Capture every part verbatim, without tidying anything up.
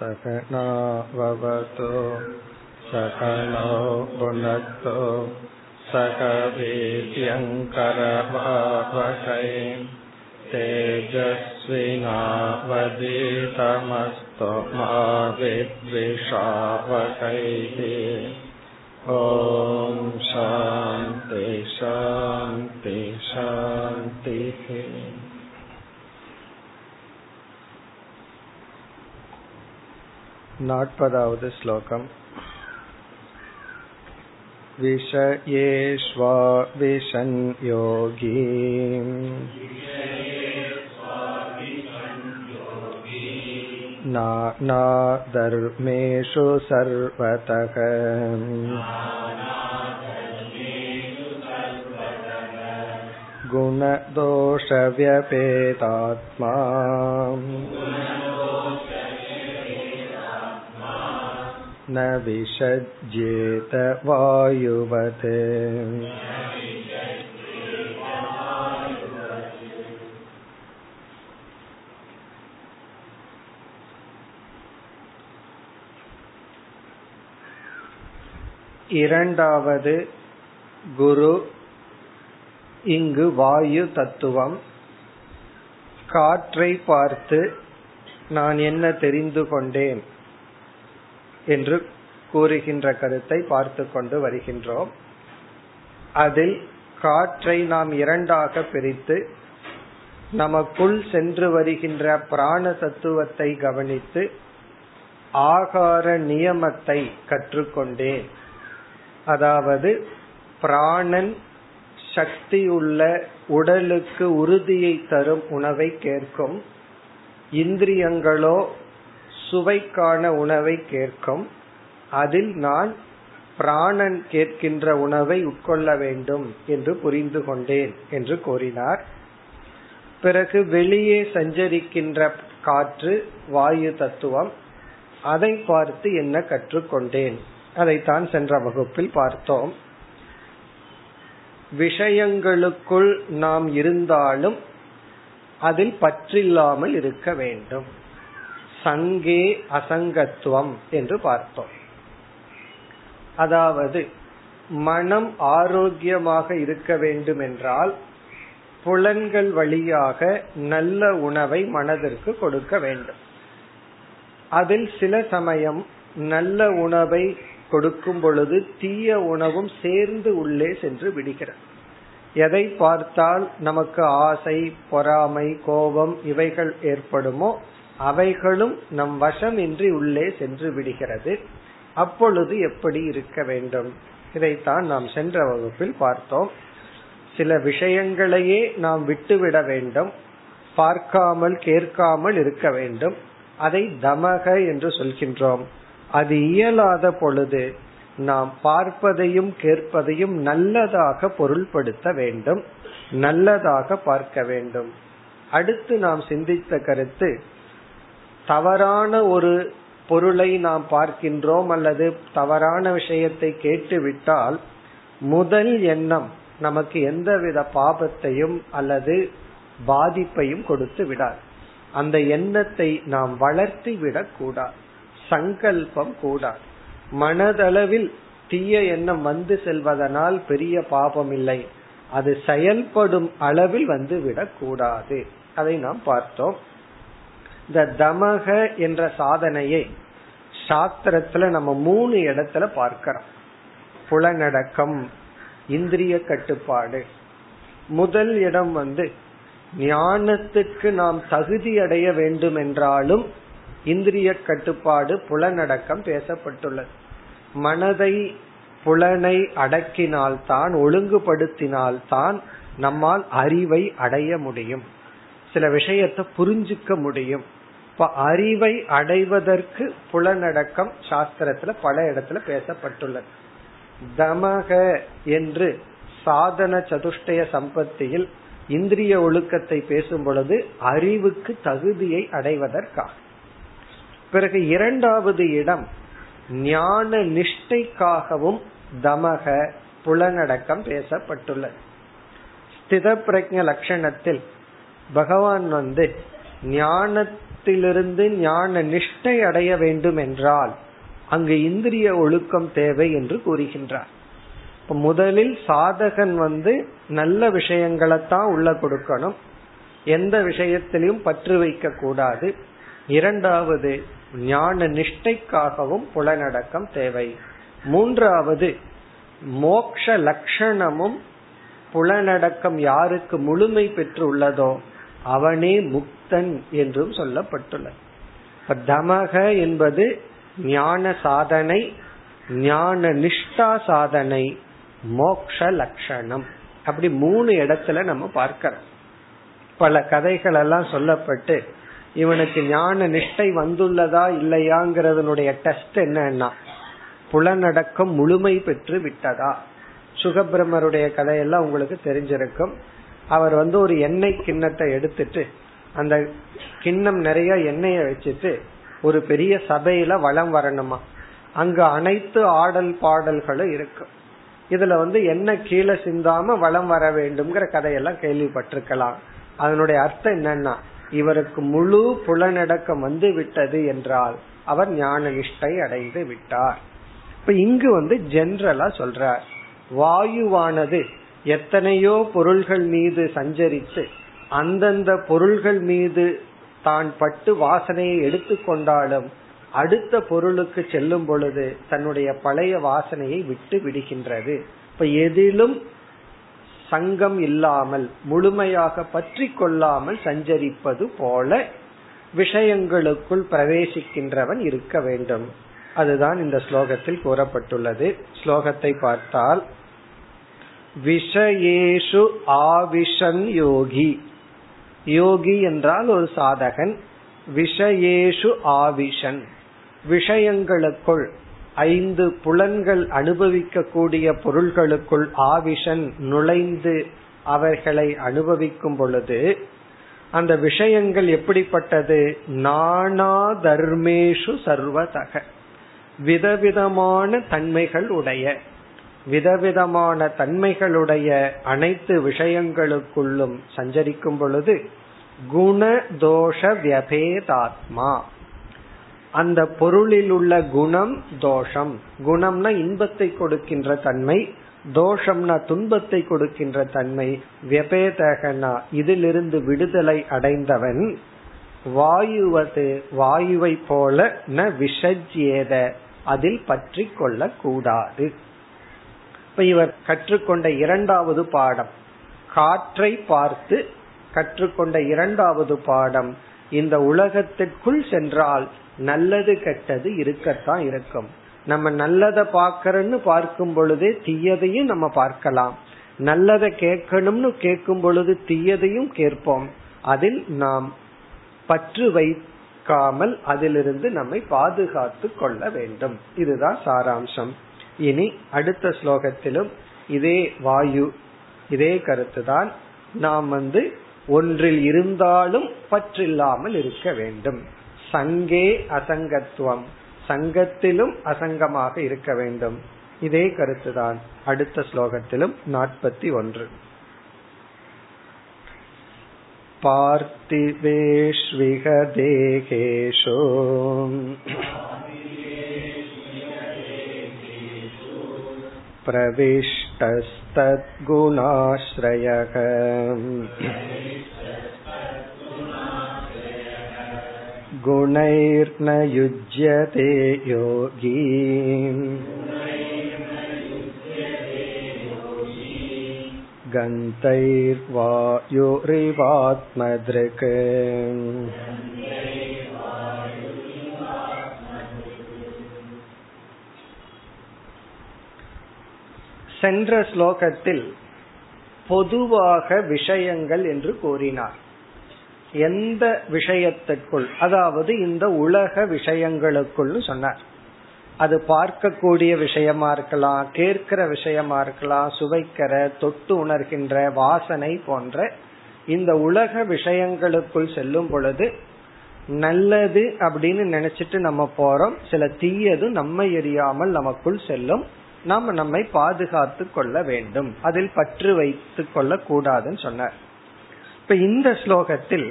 சகனா வவது சகனோ புனக்து சகவீர்யங்கரவாவகை தேஜஸ்வினாவதீதமஸ்து மா வித்விஷாவகைஹி. ஓம் சாந்தி சாந்தி சாந்தி. நாற்பதாவது ஸ்லோகம். விஷயேஷ்வா விஷன் யோகி நானா தர்மேஷு சர்வதக குணதோஷ வ்யபேதாத்மா ந விஷஜ்யேத வாயுவதே. இரண்டாவது குரு இங்கு வாயு தத்துவம், காற்றை பார்த்து நான் என்ன தெரிந்து கொண்டேன் என்று கூறுகின்ற கருத்தை பார்த்து கொண்டு வருகின்றோம். அதில் காற்றை நாம் இரண்டாக பிரித்து நமக்குள் சென்று வருகின்ற பிராண தத்துவத்தை கவனித்து ஆகார நியமத்தை கற்றுக்கொண்டேன். அதாவது பிராணன் சக்தி உள்ள உடலுக்கு உறுதியை தரும் உணவை கேட்கும், இந்திரியங்களோ சுவைக்கான உணவை கேட்கும். அதில் நான் பிராணன் கேட்கின்ற உணவை உட்கொள்ள வேண்டும் என்று புரிந்து கொண்டேன் என்று கூறினார். பிறகு வெளியே சஞ்சரிக்கின்ற காற்று வாயு தத்துவம், அதை பார்த்து என்ன கற்றுக்கொண்டேன், அதைத்தான் சென்ற வகுப்பில் பார்த்தோம். விஷயங்களுக்குள் நாம் இருந்தாலும் அதில் பற்றில்லாமல் இருக்க வேண்டும், சங்கே அசங்கத்துவம் என்று பார்த்தோம். அதாவது மனம் ஆரோக்கியமாக இருக்க வேண்டும் என்றால் புலன்கள் வழியாக நல்ல உணவை மனதிற்கு கொடுக்க வேண்டும். அதில் சில சமயம் நல்ல உணவை கொடுக்கும் பொழுது தீய உணவும் சேர்ந்து உள்ளே சென்று விடுகிறது. எதை பார்த்தால் நமக்கு ஆசை, பொறாமை, கோபம் இவைகள் ஏற்படுமோ அவைகளும் நம் வசம் இன்றி உள்ளே சென்று விடுகிறது. அப்பொழுது எப்படி இருக்க வேண்டும், இதைத்தான் நாம் சென்ற வகுப்பில் பார்த்தோம். சில விஷயங்களையே நாம் விட்டுவிட வேண்டும், பார்க்காமல் கேட்காமல் இருக்க வேண்டும். அதை தமக என்று சொல்கின்றோம். அது இயலாத பொழுது நாம் பார்ப்பதையும் கேட்பதையும் நல்லதாக பொருள்படுத்த வேண்டும், நல்லதாக பார்க்க வேண்டும். அடுத்து நாம் சிந்தித்த கருத்து, தவறான ஒரு பொருளை நாம் பார்க்கின்றோம் அல்லது தவறான விஷயத்தை கேட்டுவிட்டால் முதல் எண்ணம் நமக்கு எந்தவித பாபத்தையும் அல்லது பாதிப்பையும் கொடுத்து விடாது. அந்த எண்ணத்தை நாம் வளர்த்தி விடக்கூடாது, சங்கல்பம் கூடாது. மனதளவில் தீய எண்ணம் வந்து செல்வதனால் பெரிய பாபம் இல்லை, அது செயல்படும் அளவில் வந்து விடக்கூடாது. அதை நாம் பார்த்தோம். இந்த தமக என்ற சாதனையை சாஸ்திரத்துல நம்ம மூணு இடத்துல பார்க்கிறோம். புலனடக்கம், இந்திரிய கட்டுப்பாடு. முதல் இடம் வந்து ஞானத்துக்கு நாம் தகுதி அடைய வேண்டும் என்றாலும் இந்திரிய கட்டுப்பாடு புலனடக்கம் பேசப்பட்டுள்ளது. மனதை புலனை அடக்கினால்தான், ஒழுங்குபடுத்தினால்தான் நம்மால் அறிவை அடைய முடியும், சில விஷயத்தை புரிஞ்சுக்க முடியும். இப்ப அறிவை அடைவதற்கு புலனடக்கம் சாஸ்திரத்துல பல இடத்துல பேசப்பட்டுள்ளது. தமக என்று சாதன சதுஷ்டய சம்பத்தியில் இந்திரிய ஒழுக்கத்தை பேசும் பொழுது அறிவுக்கு தகுதியை அடைவதற்காக. பிறகு இரண்டாவது இடம் ஞான நிஷ்டைக்காகவும் தமக புலனடக்கம் பேசப்பட்டுள்ளது. ஸ்தித பிரக்ஞ லட்சணத்தில் பகவான் வந்து ஞான ஞானத்திலிருந்து ஞான நிஷ்டை அடைய வேண்டும் என்றால் அங்கு இந்திரிய ஒழுக்கம் தேவை என்று கூறுகின்றார். முதலில் சாதகன் வந்து நல்ல விஷயங்களைத்தான் உள்ள கொடுக்கணும், எந்த விஷயத்திலையும் பற்று வைக்க கூடாது. இரண்டாவது ஞான நிஷ்டைக்காகவும் புலனடக்கம் தேவை. மூன்றாவது மோக்ஷ லட்சணமும் புலனடக்கம் யாருக்கு முழுமை பெற்று உள்ளதோ அவனே முக்தன் என்றும் சொல்லப்பட்டுள்ளது. தமக என்பது ஞான சாதனை, ஞான நிஷ்டா சாதனை, மோக்ஷ லட்சணம். அப்படி மூணு இடத்துல நம்ம பார்க்கிறோம். பல கதைகள் எல்லாம் சொல்லப்பட்டு இவனுக்கு ஞான நிஷ்டை வந்துள்ளதா இல்லையாங்கிறதனுடைய டெஸ்ட் என்னன்னா புலனடக்கம் முழுமை பெற்று விட்டதா. சுகபிரமருடைய கதையெல்லாம் உங்களுக்கு தெரிஞ்சிருக்கும். அவர் வந்து ஒரு எண்ணெய் கிண்ணத்தை எடுத்துட்டு அந்த கிண்ணம் நிறைய எண்ணெயை வச்சுட்டு ஒரு பெரிய சபையில வலம் வரணுமா, அங்கு அனைத்து ஆடல் பாடல்களும் இருக்கும். இதுல வந்து என்ன கீழே சிந்தாம வலம் வர வேண்டும்ங்கிற கதையெல்லாம் கேள்விப்பட்டிருக்கலாம். அதனுடைய அர்த்தம் என்னன்னா இவருக்கு முழு புலனடக்கம் வந்து விட்டது என்றால் அவர் ஞான நிஷ்டை அடைந்து விட்டார். இப்ப இங்கு வந்து ஜென்ரலா சொல்றார், வாயுவானது எத்தனையோ பொருள்கள் மீது சஞ்சரித்து அந்தந்த பொருள்கள் மீது தான் பட்டு வாசனையை எடுத்து கொண்டாலும் அடுத்த பொருளுக்கு செல்லும் பொழுது தன்னுடைய பழைய வாசனையை விட்டு விடுகின்றது. இப்ப எதிலும் சங்கம் இல்லாமல் முழுமையாக பற்றி கொள்ளாமல் சஞ்சரிப்பது போல விஷயங்களுக்குள் பிரவேசிக்கின்றவன் இருக்க வேண்டும். அதுதான் இந்த ஸ்லோகத்தில் கூறப்பட்டுள்ளது. ஸ்லோகத்தை பார்த்தால் விஷயேஷு ஆவிஷன் யோகி, யோகி என்றால் ஒரு சாதகன். விஷயேஷு ஆவிஷன், விஷயங்களுக்குள் ஐந்து புலன்கள் அனுபவிக்க கூடிய பொருள்களுக்குள் ஆவிஷன் நுழைந்து அவர்களை அனுபவிக்கும் பொழுது அந்த விஷயங்கள் எப்படிப்பட்டது, நானா தர்மேஷு சர்வதக, விதவிதமான தன்மைகள் உடைய, விதவிதமான தன்மைகளுடைய அனைத்து விஷயங்களுக்குள்ளும் சஞ்சரிக்கும் பொழுது குண தோஷ வியபேதாத்மா, அந்த பொருளில் உள்ள குணம் தோஷம், குணம்னா இன்பத்தை கொடுக்கின்ற தன்மை, தோஷம்னா துன்பத்தை கொடுக்கின்ற தன்மை, வியபேதகனா இதிலிருந்து விடுதலை அடைந்தவன், வாயுவது வாயுவை போல ந விஷஜ்யேத அதில் பற்றி கொள்ள கூடாது. இப்ப இவர் கற்றுக்கொண்ட இரண்டாவது பாடம், காற்றை பார்த்து கற்றுக்கொண்ட இரண்டாவது பாடம், இந்த உலகத்திற்குள் சென்றால் நல்லது கெட்டது இருக்கத்தான் இருக்கும். நம்ம நல்லதை பார்க்கறன்னு பார்க்கும் பொழுது தீயதையும் நம்ம பார்க்கலாம், நல்லதை கேட்கணும்னு கேட்கும் பொழுது தீயதையும் கேட்போம். அதில் நாம் பற்று வைக்காமல் அதிலிருந்து நம்மை பாதுகாத்து கொள்ள வேண்டும். இதுதான் சாராம்சம். இனி அடுத்த ஸ்லோகத்திலும் இதே வாயு இதே கருத்துதான். நாம் வந்து ஒன்றில் இருந்தாலும் பற்றில்லாமல் இருக்க வேண்டும். சங்கே அசங்கத்துவம், சங்கத்திலும் அசங்கமாக இருக்க வேண்டும். இதே கருத்துதான் அடுத்த ஸ்லோகத்திலும். நாற்பத்தி ஒன்று, பார்த்திவேஷ்விக தேகேஷோ பிரவிஷ்டஸ்தத்குணாஶ்ரயக குணைர்ன யுஜ்யதே யோகி கந்தைர்வாயுரிவாத்மத்ருக். சென்ற ஸ்லோகத்தில் பொதுவாக விஷயங்கள் என்று கூறினார். எந்த விஷயத்திற்குள், அதாவது இந்த உலக விஷயங்களுக்குள் சொன்னார். அது பார்க்கக்கூடிய விஷயமா இருக்கலாம், கேட்கிற விஷயமா இருக்கலாம், சுவைக்கிற தொட்டு உணர்கின்ற வாசனை போன்ற இந்த உலக விஷயங்களுக்குள் செல்லும் பொழுது நல்லது அப்படின்னு நினைச்சிட்டு நம்ம போறோம். சில தீயது நம்மை எரியாமல் நமக்குள் செல்லும். நாம் நம்மை பாதுகாத்து கொள்ள வேண்டும், அதில் பற்று வைத்து கொள்ள கூடாதுன்னு சொன்னார். இப்ப இந்த ஸ்லோகத்தில்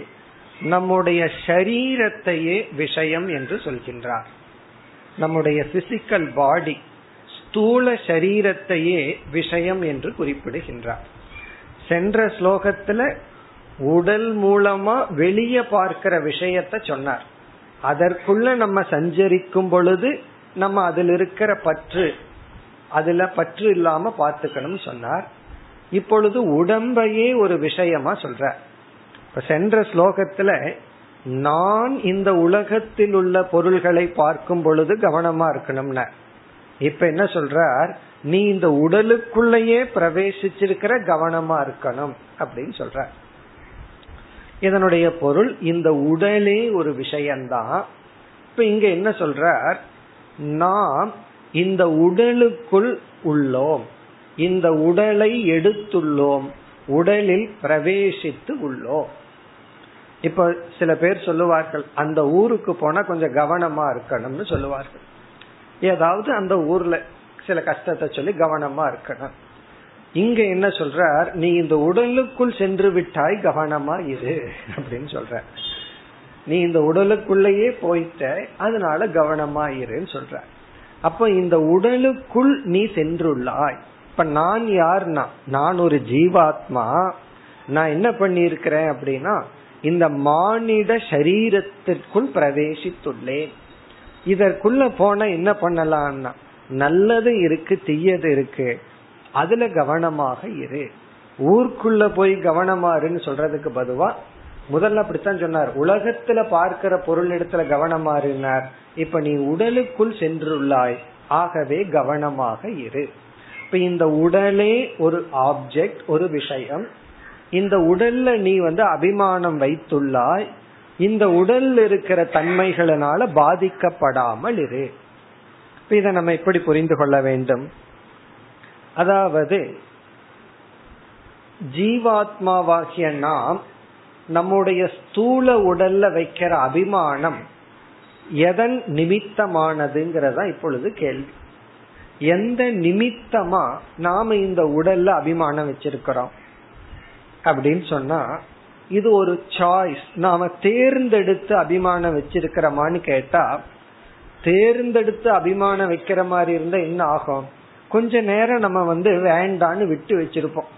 நம்முடைய ஷரீரத்தையே விஷயம் என்று சொல்கின்றார். நம்முடைய பிசிக்கல் பாடி, ஸ்தூல சரீரத்தையே விஷயம் என்று குறிப்பிடுகின்றார். சென்ற ஸ்லோகத்துல உடல் மூலமா வெளியே பார்க்கிற விஷயத்தை சொன்னார். அதற்குள்ள நம்ம சஞ்சரிக்கும் பொழுது நம்ம அதில் இருக்கிற பற்று, அதுல பற்று இல்லாம பார்த்துக்கணும் சொன்னார். இப்பொழுது உடம்பையே ஒரு விஷயமா சொல்ற. இப்ப சென்ற ஸ்லோகத்துல நான் இந்த உலகத்தில் உள்ள பொருள்களை பார்க்கும் பொழுது கவனமா இருக்கணும்னா, இப்ப என்ன சொல்றார், நீ இந்த உடலுக்குள்ளேயே பிரவேசிச்சிருக்கிற கவனமா இருக்கணும் அப்படின்னு சொல்ற. இதனுடைய பொருள் இந்த உடலே ஒரு விஷயம்தான். இப்ப இங்க என்ன சொல்றார், நாம் இந்த உடலுக்குள் உள்ளோம், இந்த உடலை எடுத்துள்ளோம், உடலில் பிரவேசித்து உள்ளோம். இப்ப சில பேர் சொல்லுவார்கள், அந்த ஊருக்கு போனா கொஞ்சம் கவனமா இருக்கணும்னு சொல்லுவார்கள். ஏதாவது அந்த ஊர்ல சில கஷ்டத்தை சொல்லி கவனமா இருக்கணும். இங்க என்ன சொல்றார், நீ இந்த உடலுக்குள் சென்று விட்டாய், கவனமா இரு அப்படின்னு சொல்ற. நீ இந்த உடலுக்குள்ளேயே போயிட்ட, அதனால கவனமா இருன்னு சொல்ற. அப்ப இந்த உடலுக்குள் நீ சென்றுள்ளாய். இப்ப நான் யார்னா, நான் ஒரு ஜீவாத்மா. நான் என்ன பண்ணிருக்கிறேன் அப்படின்னா, இந்த மானிட சரீரத்திற்குள் பிரவேசித்துள்ளேன். இதற்குள்ள போனா என்ன பண்ணலாம்னா, நல்லது இருக்கு, தீயது இருக்கு, அதுல கவனமாக இரு. ஊருக்குள்ள போய் கவனமா இருன்னு சொல்றதுக்கு பதுவா முதல்ல அப்படித்தான் சொன்னார், உலகத்துல பார்க்கிற பொருள் இடத்துல கவனமா இருந்தார். இப்ப நீ உடலுக்குள் சென்றுள்ளாய், ஆகவே கவனமாக இரு. இப்ப இந்த உடலே ஒரு ஆப்ஜெக்ட், ஒரு விஷயம். இந்த உடல்ல நீ வந்து அபிமானம் வைத்துள்ளாய். இந்த உடல் இருக்கிற தன்மைகளினால பாதிக்கப்படாமல் இரு. இதை நம்ம எப்படி புரிந்து கொள்ள வேண்டும்? அதாவது ஜீவாத்மாவாகிய நாம் நம்முடைய ஸ்தூல உடல்ல வைக்கிற அபிமானம் எதன் நிமித்தமானதுங்கிறதா இப்பொழுது கேள்வி. எந்த நிமித்தமா நாம இந்த உடல்ல அபிமானம் வச்சிருக்கிறோம் அப்படின்னு சொன்னா, இது ஒரு சாய்ஸ். நாம தேர்ந்தெடுத்து அபிமானம் வச்சிருக்கிறோமான்னு கேட்டா, தேர்ந்தெடுத்து அபிமானம் வைக்கிற மாதிரி இருந்தா என்ன ஆகும், கொஞ்ச நேரம் நம்ம வந்து வேண்டான்னு விட்டு வச்சிருப்போம்.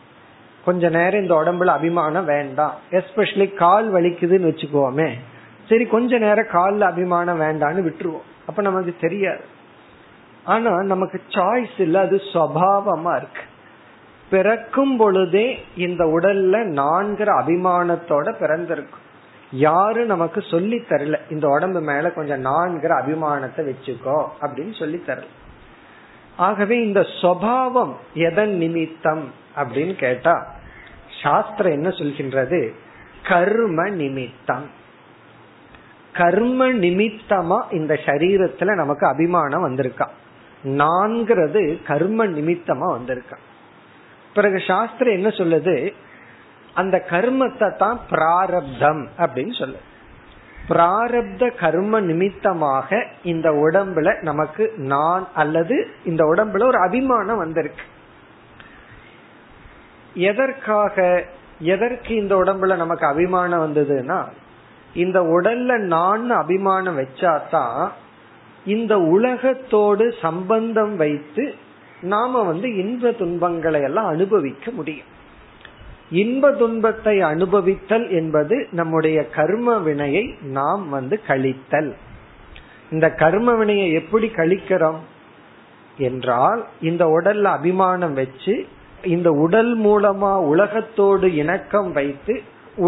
கொஞ்ச நேரம் இந்த உடம்புல அபிமானம் வேண்டாம், எஸ்பெஷலி கால் வலிக்குதுன்னு வச்சுக்கோமே, சரி கொஞ்ச நேரம் கால்ல அபிமானம் வேண்டான்னு விட்டுருவோம். அப்ப நமக்கு தெரியாது. ஆனா நமக்கு சாய்ஸ் இல்ல, அது சுபாவமா இருக்கு. பிறக்கும் பொழுதே இந்த உடல்ல நான்கிற அபிமானத்தோட பிறந்திருக்கும். யாரு நமக்கு சொல்லி தரல, இந்த உடம்பு மேல கொஞ்சம் நான்கிற அபிமானத்தை வச்சுக்கோ அப்படின்னு சொல்லி தரல. ஆகவே இந்த சுபாவம் எதன் நிமித்தம் அப்படின்னு கேட்டா, சாஸ்திரம் என்ன சொல்கின்றது, கர்ம நிமித்தம். கர்ம நிமித்தமா இந்த சரீரத்துல நமக்கு அபிமானம் வந்திருக்கான். நான்கிறது கர்ம நிமித்தமா வந்திருக்கான். பிறகு சாஸ்திரம் என்ன சொல்லுது, அந்த கர்மத்தை தான் பிராரப்தம் அப்படின்னு சொல்லு. பிராரப்த கர்ம நிமித்தமாக இந்த உடம்புல நமக்கு நான் அல்லது இந்த உடம்புல ஒரு அபிமானம் வந்திருக்கு. எதற்காக, எதற்கு இந்த உடம்புல நமக்கு அபிமானம் வந்ததுன்னா, இந்த உடல்ல நான் அபிமானம் வச்சாதான் இந்த உலகத்தோடு சம்பந்தம் வைத்து நாம வந்து இன்ப துன்பங்களை எல்லாம் அனுபவிக்க முடியும். இன்ப துன்பத்தை அனுபவித்தல் என்பது நம்முடைய கர்ம வினையை நாம் வந்து கழித்தல். இந்த கர்ம வினையை எப்படி கழிக்கிறோம் என்றால், இந்த உடல்ல அபிமானம் வச்சு இந்த உடல் மூலமா உலகத்தோடு இணக்கம் வைத்து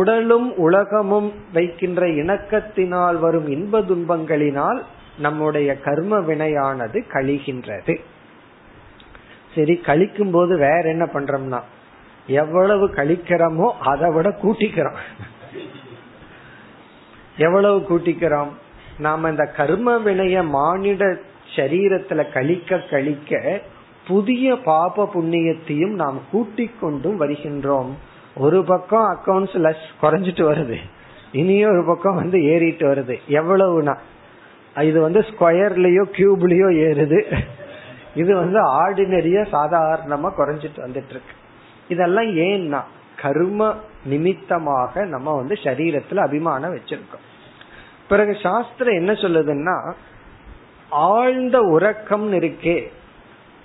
உடலும் உலகமும் வைக்கின்ற இணக்கத்தினால் வரும் இன்ப துன்பங்களினால் நம்முடைய கர்ம வினையானது கழிகின்றது. சரி, கழிக்கும் போது வேற என்ன பண்றோம்னா, எவ்வளவு கழிக்கிறோமோ அதை விட கூட்டிக்கிறோம். எவ்வளவு கூட்டிக்கிறோம், நாம இந்த கர்ம வினைய மானிட சரீரத்துல கழிக்க கழிக்க புதிய பாப புண்ணியத்தையும் நாம் கூட்டி கொண்டும் வருகின்றோம். ஒரு பக்கம் அக்கௌண்ட்ஸ் லெஸ் குறைஞ்சிட்டு வருது, இனியொரு பக்கம் வந்து ஏறிட்டு வருது. எவ்வளவுனா, இது வந்து ஸ்கொயர்லயோ கியூப்லயோ ஏறுது, இது வந்து ஆர்டினரியா சாதாரணமா குறைஞ்சிட்டு வந்துட்டு இருக்கு. இதெல்லாம் ஏன்னா கர்ம நிமித்தமாக நம்ம வந்து சரீரத்துல அபிமானம் வச்சிருக்கோம். பிறகு சாஸ்திரம் என்ன சொல்லுதுன்னா, ஆழ்ந்த உறக்கம் இருக்கே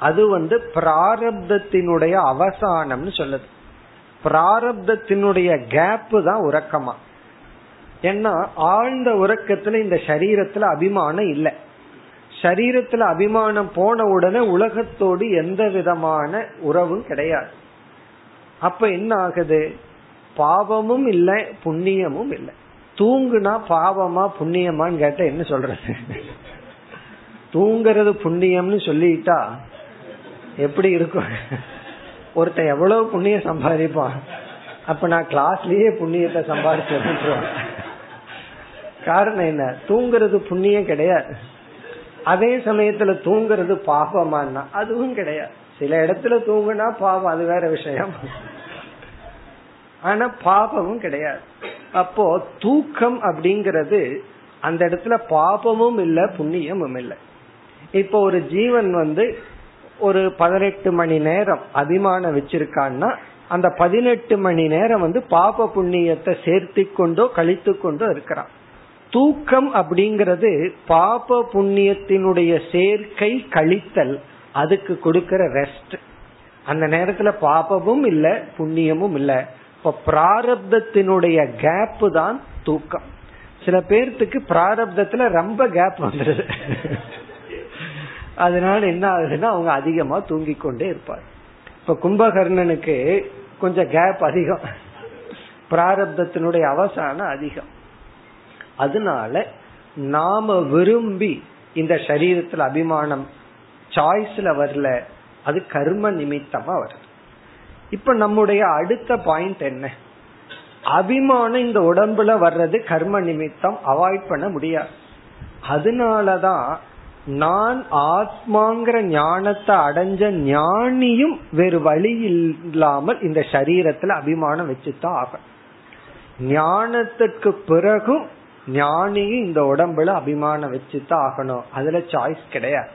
அது வந்து பிராரப்தத்தினுடைய அவசானம்னு சொல்லுது. பிராரப்தத்தினுடைய கேப்பு தான் உறக்கமா. ஏன்னா ஆழ்ந்த உறக்கத்துல இந்த சரீரத்துல அபிமானம் இல்லை. சரீரத்துல அபிமானம் போன உடனே உலகத்தோடு எந்த விதமான உறவும் கிடையாது. அப்ப என்ன ஆகுது, பாவமும் இல்லை புண்ணியமும் இல்லை. தூங்குனா பாவமா புண்ணியமான்னு கேட்ட என்ன சொல்றது, தூங்குறது புண்ணியம்னு சொல்லிட்டா எப்படி இருக்கும். ஒருத்த எவ்வளவு புண்ணியம் சம்பாதிப்பான், அப்ப நான் கிளாஸ்லயே புண்ணியத்தை சம்பாதிச்சு. காரணம் என்ன, தூங்குறது புண்ணியம் கிடையாது. அதே சமயத்துல தூங்குறது பாவமானா அதுவும் கிடையாது. சில இடத்துல தூங்குனா பாவம், அது வேற விஷயம், ஆனா பாபமும் கிடையாது. அப்போ தூக்கம் அப்படிங்கறது அந்த இடத்துல பாபமும் இல்ல புண்ணியமும் இல்லை. இப்போ ஒரு ஜீவன் வந்து ஒரு பதினெட்டு மணி நேரம் அபிமானம் வச்சிருக்கான்னா அந்த பதினெட்டு மணி நேரம் வந்து பாப புண்ணியத்தை சேர்த்து கொண்டோ கழித்து கொண்டோ இருக்கிறான். தூக்கம் அப்படிங்கறது பாப புண்ணியத்தினுடைய சேர்க்கை கழித்தல், அதுக்கு கொடுக்கிற ரெஸ்ட். அந்த நேரத்துல பாபமும் இல்ல புண்ணியமும் இல்ல. இப்ப பிராரப்தத்தினுடைய கேப்பு தான் தூக்கம். சில பேர்த்துக்கு பிராரப்தத்துல ரொம்ப கேப் வந்துடுது, அதனால என்ன ஆகுதுன்னா அவங்க அதிகமா தூங்கி கொண்டே இருப்பார். இப்ப கும்பகர்ணனுக்கு கொஞ்சம் கேப் அதிகம், பிராரப்தத்தினுடைய அவசானம் அதிகம். அதனால நாம விரும்பி இந்த சரீரத்துல அபிமானம் சாய்ஸ்ல வரல, அது கர்ம நிமித்தமா வருது. இப்ப நம்முடைய அடுத்த பாயிண்ட் என்ன, அபிமானம் இந்த உடம்புல வர்றது கர்ம நிமித்தம், அவாய்ட் பண்ண முடியாது. அதனாலதான் நான் ஆத்மாங்கிற ஞானத்தை அடைஞ்ச ஞானியும் வேறு வழி இல்லாமல் இந்த சரீரத்துல அபிமானம் வச்சுதான் ஆகும். ஞானத்துக்கு பிறகும் ஞானியும் இந்த உடம்புல அபிமானம் வச்சுதான் ஆகணும், அதுல சாய்ஸ் கிடையாது.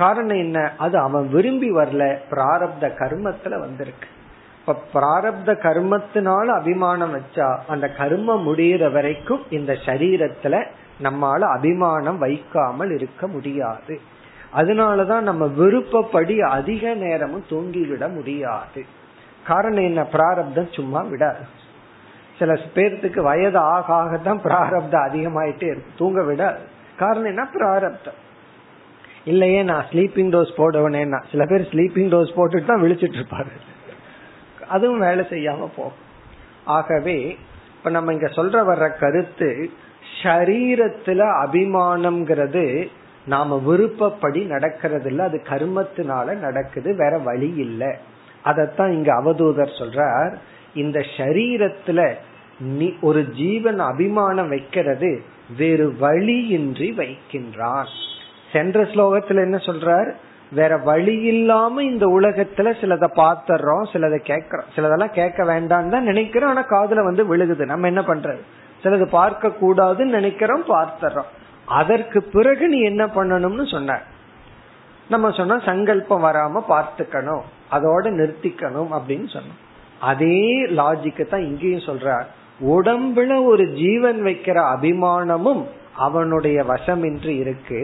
காரணம் என்ன, அது அவன் விரும்பி வரல, பிராரப்த கர்மத்துல வந்திருக்கு. இப்ப பிராரப்த கர்மத்தினால அபிமானம் வச்சா அந்த கர்மம் முடிகிற வரைக்கும் இந்த சரீரத்துல நம்மால அபிமானம் வைக்காமல் இருக்க முடியாது. அதனாலதான் நம்ம விருப்பப்படி அதிக நேரமும் தூங்கிவிட முடியாது. காரணம் என்ன, பிராரப்தம் சும்மா விடாது. சில பேர்த்துக்கு வயது ஆக ஆகத்தான் பிராரப்தம் அதிகமாயிட்டே இருக்கு, தூங்க விடாது. காரணம் என்ன, பிராரப்தம். இல்லையே நான் ஸ்லீப்பிங் டோஸ் போடுவேன்னா சில பேர் ஸ்லீப்பிங் டோஸ் போட்டுட்டு தான் விழிச்சிட்டு இருப்பாரு, அதுவும் வேலை செய்யாம போகும். ஆகவே இப்ப நம்ம இங்க சொல்ற வர்ற கருத்து, சரீரத்துல அபிமானம்ங்கிறது நாம விருப்பப்படி நடக்கிறது இல்ல, அது கர்மத்தினால நடக்குது, வேற வழி இல்லை. அதத்தான் இங்க அவதூதர் சொல்றார், இந்த சரீரத்துல நீ ஒரு ஜீவன் அபிமானம் வைக்கிறது வேறு வழியின்றி வைக்கின்றான். சென்ற ஸ்லோகத்துல என்ன சொல்றார், வேற வழி இல்லாம இந்த உலகத்துல சிலதை பாத்துறோம், சிலதை கேக்குறோம், சிலதெல்லாம் கேட்க வேண்டாம் தான் நினைக்கிறோம், ஆனா காதுல வந்து விழுகுது. நம்ம என்ன பண்றது, சிலது பார்க்க கூடாதுன்னு நினைக்கிறோம், பார்த்துறோம். அதற்கு பிறகு நீ என்ன பண்ணணும்னு சொன்ன, நம்ம சொன்ன சங்கல்பம் வராம பார்த்துக்கணும், அதோட நிறுத்திக்கணும் அப்படின்னு சொன்னோம். அதே லாஜிக்கு தான் இங்கேயும் சொல்றார், உடம்புல ஒரு ஜீவன் வைக்கிற அபிமானமும் அவனுடைய வசமின்றி இருக்கு.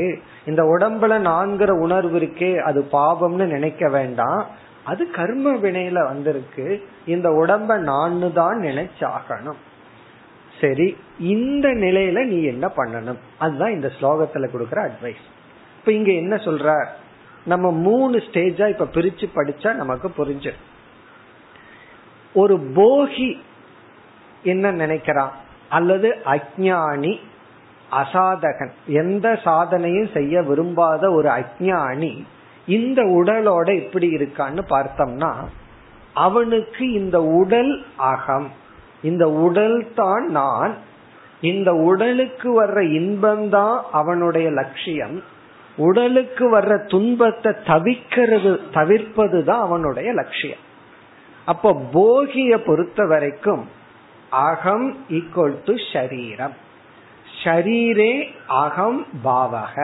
இந்த உடம்புல நான்கிற உணர்வு இருக்கே அது பாவம்னு நினைக்க வேண்டாம், அது கர்ம வினையில வந்திருக்கு, இந்த உடம்ப நான்னு தான் நினைச்சாகணும். சரி, இந்த நிலையில நீ என்ன பண்ணணும், அதுதான் இந்த ஸ்லோகத்துல கொடுக்கற அட்வைஸ். இப்ப இங்க என்ன சொல்ற, நம்ம மூணு ஸ்டேஜா இப்ப பிரிச்சு படிச்சா நமக்கு புரிஞ்சு. ஒரு போகி என்ன நினைக்கிறான், அல்லது அஞ்ஞானி அசாதகன், எந்த சாதனையும் செய்ய விரும்பாத ஒரு அஞ்ஞானி இந்த உடலோட எப்படி இருக்கான்னு பார்த்தோம்னா, அவனுக்கு இந்த உடல் அகம், இந்த உடல் தான் நான், இந்த உடலுக்கு வர்ற இன்பம்தான் அவனுடைய லட்சியம், உடலுக்கு வர்ற துன்பத்தை தவிக்கிறது தவிர்ப்பது தான் அவனுடைய லட்சியம். அப்போ போகிய பொறுத்த வரைக்கும் அகம் ஈக்குவல் டு ஷரீரம், ஷரீரே அகம் பாவக.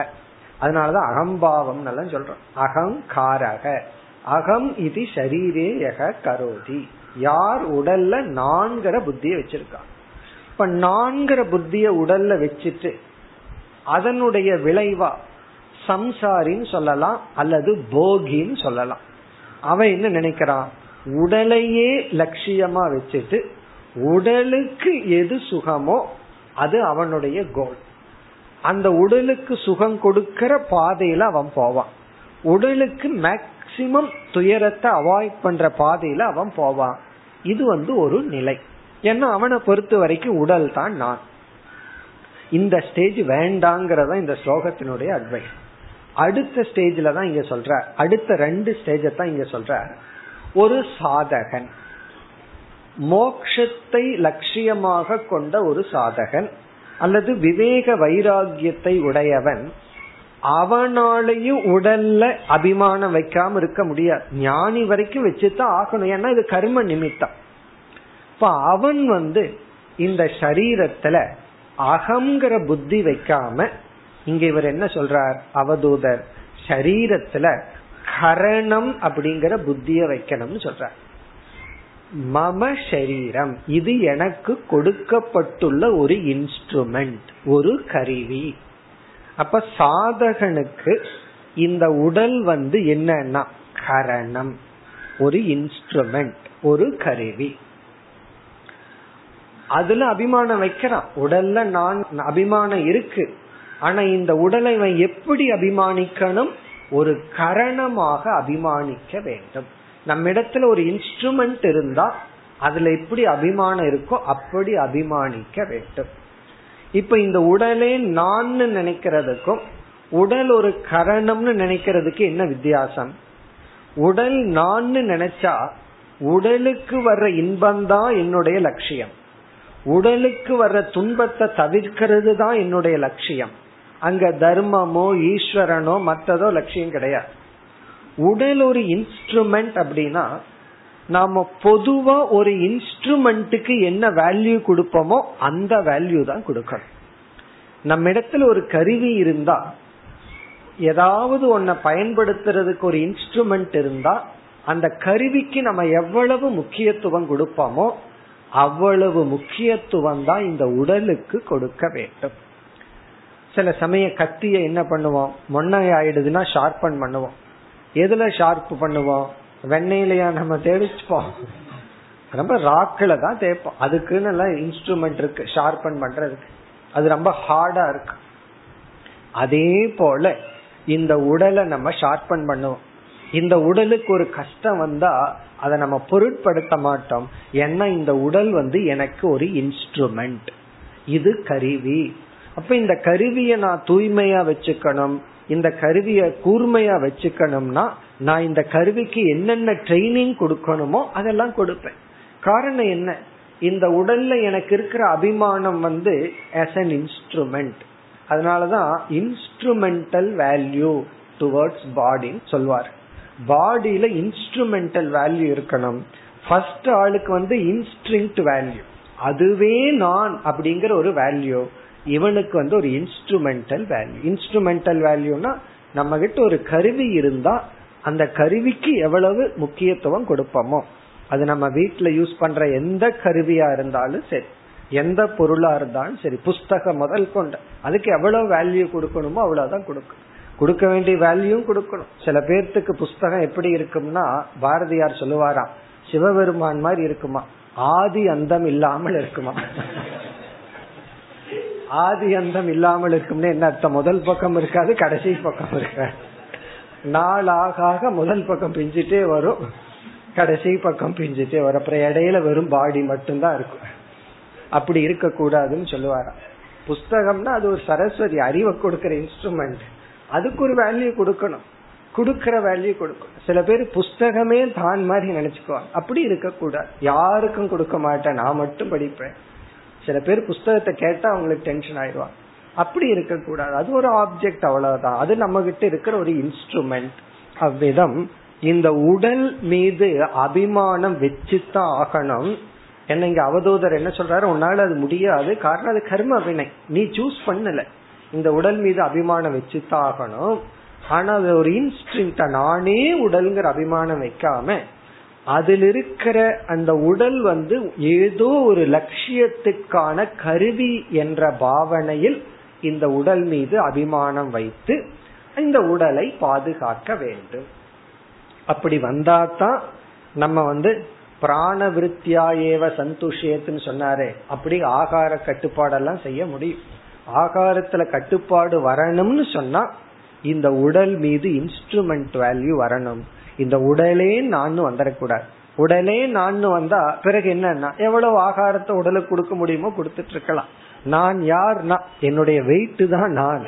அதனாலதான் அகம்பாவம் சொல்றோம், அகம் காரக, அகம் இது ஷரீரே யக கரோதி, யார் உடல்ல நான்கிற புத்திய வச்சிருக்கா. இப்ப நான்கிற புத்திய உடல்ல வச்சுட்டு அதனுடைய விளைவா சம்சாரின்னு சொல்லலாம் அல்லது போகின்னு சொல்லலாம். அவன் என்ன நினைக்கிறான், உடலையே லட்சியமா வச்சுட்டு உடலுக்கு எது சுகமோ அது அவனுடைய கோல். அந்த உடலுக்கு சுகம் கொடுக்கிற பாதையில அவன் போவான், உடலுக்கு மேக்சிமம் துயரத்தை அவாய்ட் பண்ற பாதையில அவன் போவான். இது வந்து ஒரு நிலை. ஏன்னா அவனை பொறுத்த வரைக்கும் உடல் தான் நான். இந்த ஸ்டேஜ் வேண்டாங்கிறத இந்த ஸ்லோகத்தினுடைய அட்வைஸ். அடுத்த ஸ்டேஜ்ல தான் இங்க சொல்ற, அடுத்த ரெண்டு ஸ்டேஜ தான் இங்க சொல்ற. ஒரு சாதகன், மோக்ஷத்தை லட்சியமாக கொண்ட ஒரு சாதகன் அல்லது விவேக வைராகியத்தை உடையவன், அவனாலையும் உடல்ல அபிமானம் வைக்காம இருக்க முடியாது. ஞானி வரைக்கும் வச்சுதான் ஆகணும், ஏன்னா இது கர்ம நிமித்தம். இப்ப அவன் வந்து இந்த சரீரத்துல அகங்கிற புத்தி வைக்காம, இங்க இவர் என்ன சொல்றார் அவதூதர், சரீரத்துல கரணம் அப்படிங்கிற புத்திய வைக்கணும்னு சொல்றார். மம சரீரம், இது எனக்கு கொடுக்கப்பட்டுள்ள ஒரு இன்ஸ்ட்ருமெண்ட், ஒரு கருவி. அப்ப சாதகனுக்கு இந்த உடல் வந்து என்னன்னா கரணம், ஒரு இன்ஸ்ட்ருமெண்ட், ஒரு கருவி. அதுல அபிமானம் வைக்கிறான், உடல்ல நான் அபிமானம் இருக்கு. ஆனா இந்த உடலை இவன் எப்படி அபிமானிக்கணும், ஒரு கரணமாக அபிமானிக்க வேண்டும். நம்ம இடத்துல ஒரு இன்ஸ்ட்ருமெண்ட் இருந்தா அதுல எப்படி அபிமானம் இருக்கோ அப்படி அபிமானிக்க வேண்டும். இப்ப இந்த உடலே நான் நினைக்கிறதுக்கும் உடல் ஒரு கரணம்னு நினைக்கிறதுக்கு என்ன வித்தியாசம்? உடல் நான் நினைச்சா உடலுக்கு வர்ற இன்பம்தான் என்னுடைய லட்சியம், உடலுக்கு வர்ற துன்பத்தை தவிர்க்கிறது தான் என்னுடைய லட்சியம். அங்க தர்மமோ ஈஸ்வரனோ மற்றதோ லட்சியம் கிடையாது. உடல் ஒரு இன்ஸ்ட்ருமெண்ட் அப்படின்னா நாம பொதுவா ஒரு இன்ஸ்ட்ருமெண்ட்டுக்கு என்ன வேல்யூ கொடுப்போமோ அந்த வேல்யூ தான் கொடுக்கணும். நம்ம இடத்துல ஒரு கருவி இருந்தா, ஏதாவது ஒன்ன பயன்படுத்துறதுக்கு ஒரு இன்ஸ்ட்ருமெண்ட் இருந்தா, அந்த கருவிக்கு நம்ம எவ்வளவு முக்கியத்துவம் கொடுப்போமோ அவ்வளவு முக்கியத்துவம் தான் இந்த உடலுக்கு கொடுக்க வேண்டும். சில சமய கத்திய என்ன பண்ணுவோம், மொன்னை ஆயிடுதுன்னா ஷார்பன் பண்ணுவோம். எதுல ஷார்ப் பண்ணுவோம், வெண்ணையிலையா நம்ம தேடிச்சுப்போம், ரொம்ப ராக்கில தான் தேய்ப்போம். அதுக்குன்னு எல்லாம் இன்ஸ்ட்ருமெண்ட் இருக்கு ஷார்பன் பண்றதுக்கு, அது ரொம்ப ஹார்டா இருக்கு. அதே போல இந்த உடலை நம்ம ஷார்பன் பண்ணுவோம். இந்த உடலுக்கு ஒரு கஷ்டம் வந்தா அதை நம்ம பொருட்படுத்த மாட்டோம், ஏன்னா இந்த உடல் வந்து எனக்கு ஒரு இன்ஸ்ட்ருமெண்ட், இது கருவி. அப்ப இந்த கருவியை நான் தூய்மையா வச்சுக்கணும், இந்த கருவிய கூர்மையா வச்சுக்கணும்னா நான் இந்த கருவிக்கு என்னென்ன ட்ரைனிங் கொடுக்கணுமோ அதெல்லாம் கொடுப்பேன். காரணம் என்ன, இந்த உடல்ல எனக்கு இருக்கிற அபிமானம் வந்து as an instrument. அதனாலதான் instrumental value towards body சொல்வார். பாடியில இன்ஸ்ட்ருமெண்டல் வேல்யூ இருக்கணும். ஃபர்ஸ்ட் ஆளுக்கு வந்து இன்ஸ்ட்ரிங்க்ட் வேல்யூ, அதுவே நான் அப்படிங்கிற ஒரு வேல்யூ. இவனுக்கு வந்து ஒரு இன்ஸ்ட்ருமெண்டல் வேல்யூ. இன்ஸ்ட்ருமெண்டல் வேல்யூனா நம்ம கிட்ட ஒரு கருவி இருந்தா அந்த கருவிக்கு எவ்வளவு முக்கியத்துவம் கொடுப்போமோ, அது நம்ம வீட்டுல யூஸ் பண்ற எந்த கருவியா இருந்தாலும் சரி, எந்த பொருளா இருந்தாலும் சரி, புஸ்தகம் முதல் கொண்டு அதுக்கு எவ்வளவு வேல்யூ கொடுக்கணுமோ அவ்வளவுதான் கொடுக்கணும். கொடுக்க வேண்டிய வேல்யூ கொடுக்கணும். சில பேர்த்துக்கு புஸ்தகம் எப்படி இருக்கும்னா, பாரதியார் சொல்லுவாராம், சிவபெருமான் மாதிரி இருக்குமா, ஆதி அந்தம் இல்லாமல் இருக்குமா. ஆதி அந்தம் இல்லாமல் இருக்கும்னு என்ன அர்த்தம், முதல் பக்கம் இருக்காது கடைசி பக்கம் இருக்காது, நாளாக முதல் பக்கம் பிஞ்சிட்டே வரும் கடைசி பக்கம் பிஞ்சிட்டே வரும், அப்புறம் இடையில வெறும் பாடி மட்டும்தான் இருக்கும். அப்படி இருக்க கூடாதுன்னு சொல்லுவாராம். புஸ்தகம்னா அது ஒரு சரஸ்வதி அறிவை கொடுக்கிற இன்ஸ்ட்ருமெண்ட், அதுக்கு ஒரு வேல்யூ கொடுக்கணும், கொடுக்கற வேல்யூ கொடுக்கணும். சில பேர் புஸ்தகமே தான் மாதிரி நினைச்சுக்குவாங்க, அப்படி இருக்க கூடாது. யாருக்கும் கொடுக்க மாட்டேன், நான் மட்டும் படிப்பேன். சில பேர் புஸ்தகத்தை கேட்டா அவங்களுக்கு டென்ஷன் ஆயிடுவாங்க, அப்படி இருக்க கூடாது. அது ஒரு ஆப்ஜெக்ட், அவ்வளவுதான். அது நம்ம கிட்ட இருக்கிற ஒரு இன்ஸ்ட்ருமெண்ட். அவ்விதம் இந்த உடல் மீது அபிமானம் வச்சுதான் ஆகணும். என்ன இங்க அவதூதர் என்ன சொல்றாரு, உன்னால அது முடியாது, காரணம் அது கர்ம வினை, நீ சூஸ் பண்ணல. இந்த உடல் மீது அபிமானம் வச்சுதான் ஆகணும். ஆனா அது ஒரு இன்ஸ்ட்ரிங்க்ட், நானே உடல்ங்கிற அபிமானம் வைக்காம அதில் இருக்கிற அந்த உடல் வந்து ஏதோ ஒரு லட்சியத்துக்கான கருவி என்ற பாவனையில் இந்த உடல் மீது அபிமானம் வைத்து இந்த உடலை பாதுகாக்க வேண்டும். அப்படி வந்தாதான் நம்ம வந்து பிராண விருத்தியாயேவ சந்துஷ்யேன்னு சொன்னாரே, அப்படி ஆகார கட்டுப்பாடெல்லாம் செய்ய முடியும். ஆகாரத்துல கட்டுப்பாடு வரணும்னு சொன்னா இந்த உடல் மீது இன்ஸ்ட்ருமெண்ட் வேல்யூ வரணும். இந்த உடலே நான் வந்துடக்கூடாது. உடலே நான் வந்தா பிறகு என்னன்னா எவ்வளவு ஆகாரத்தை உடலுக்கு கொடுக்க முடியுமோ கொடுத்துட்டு இருக்கலாம். நான் யார்னா என்னுடைய வெயிட் தான் நான்.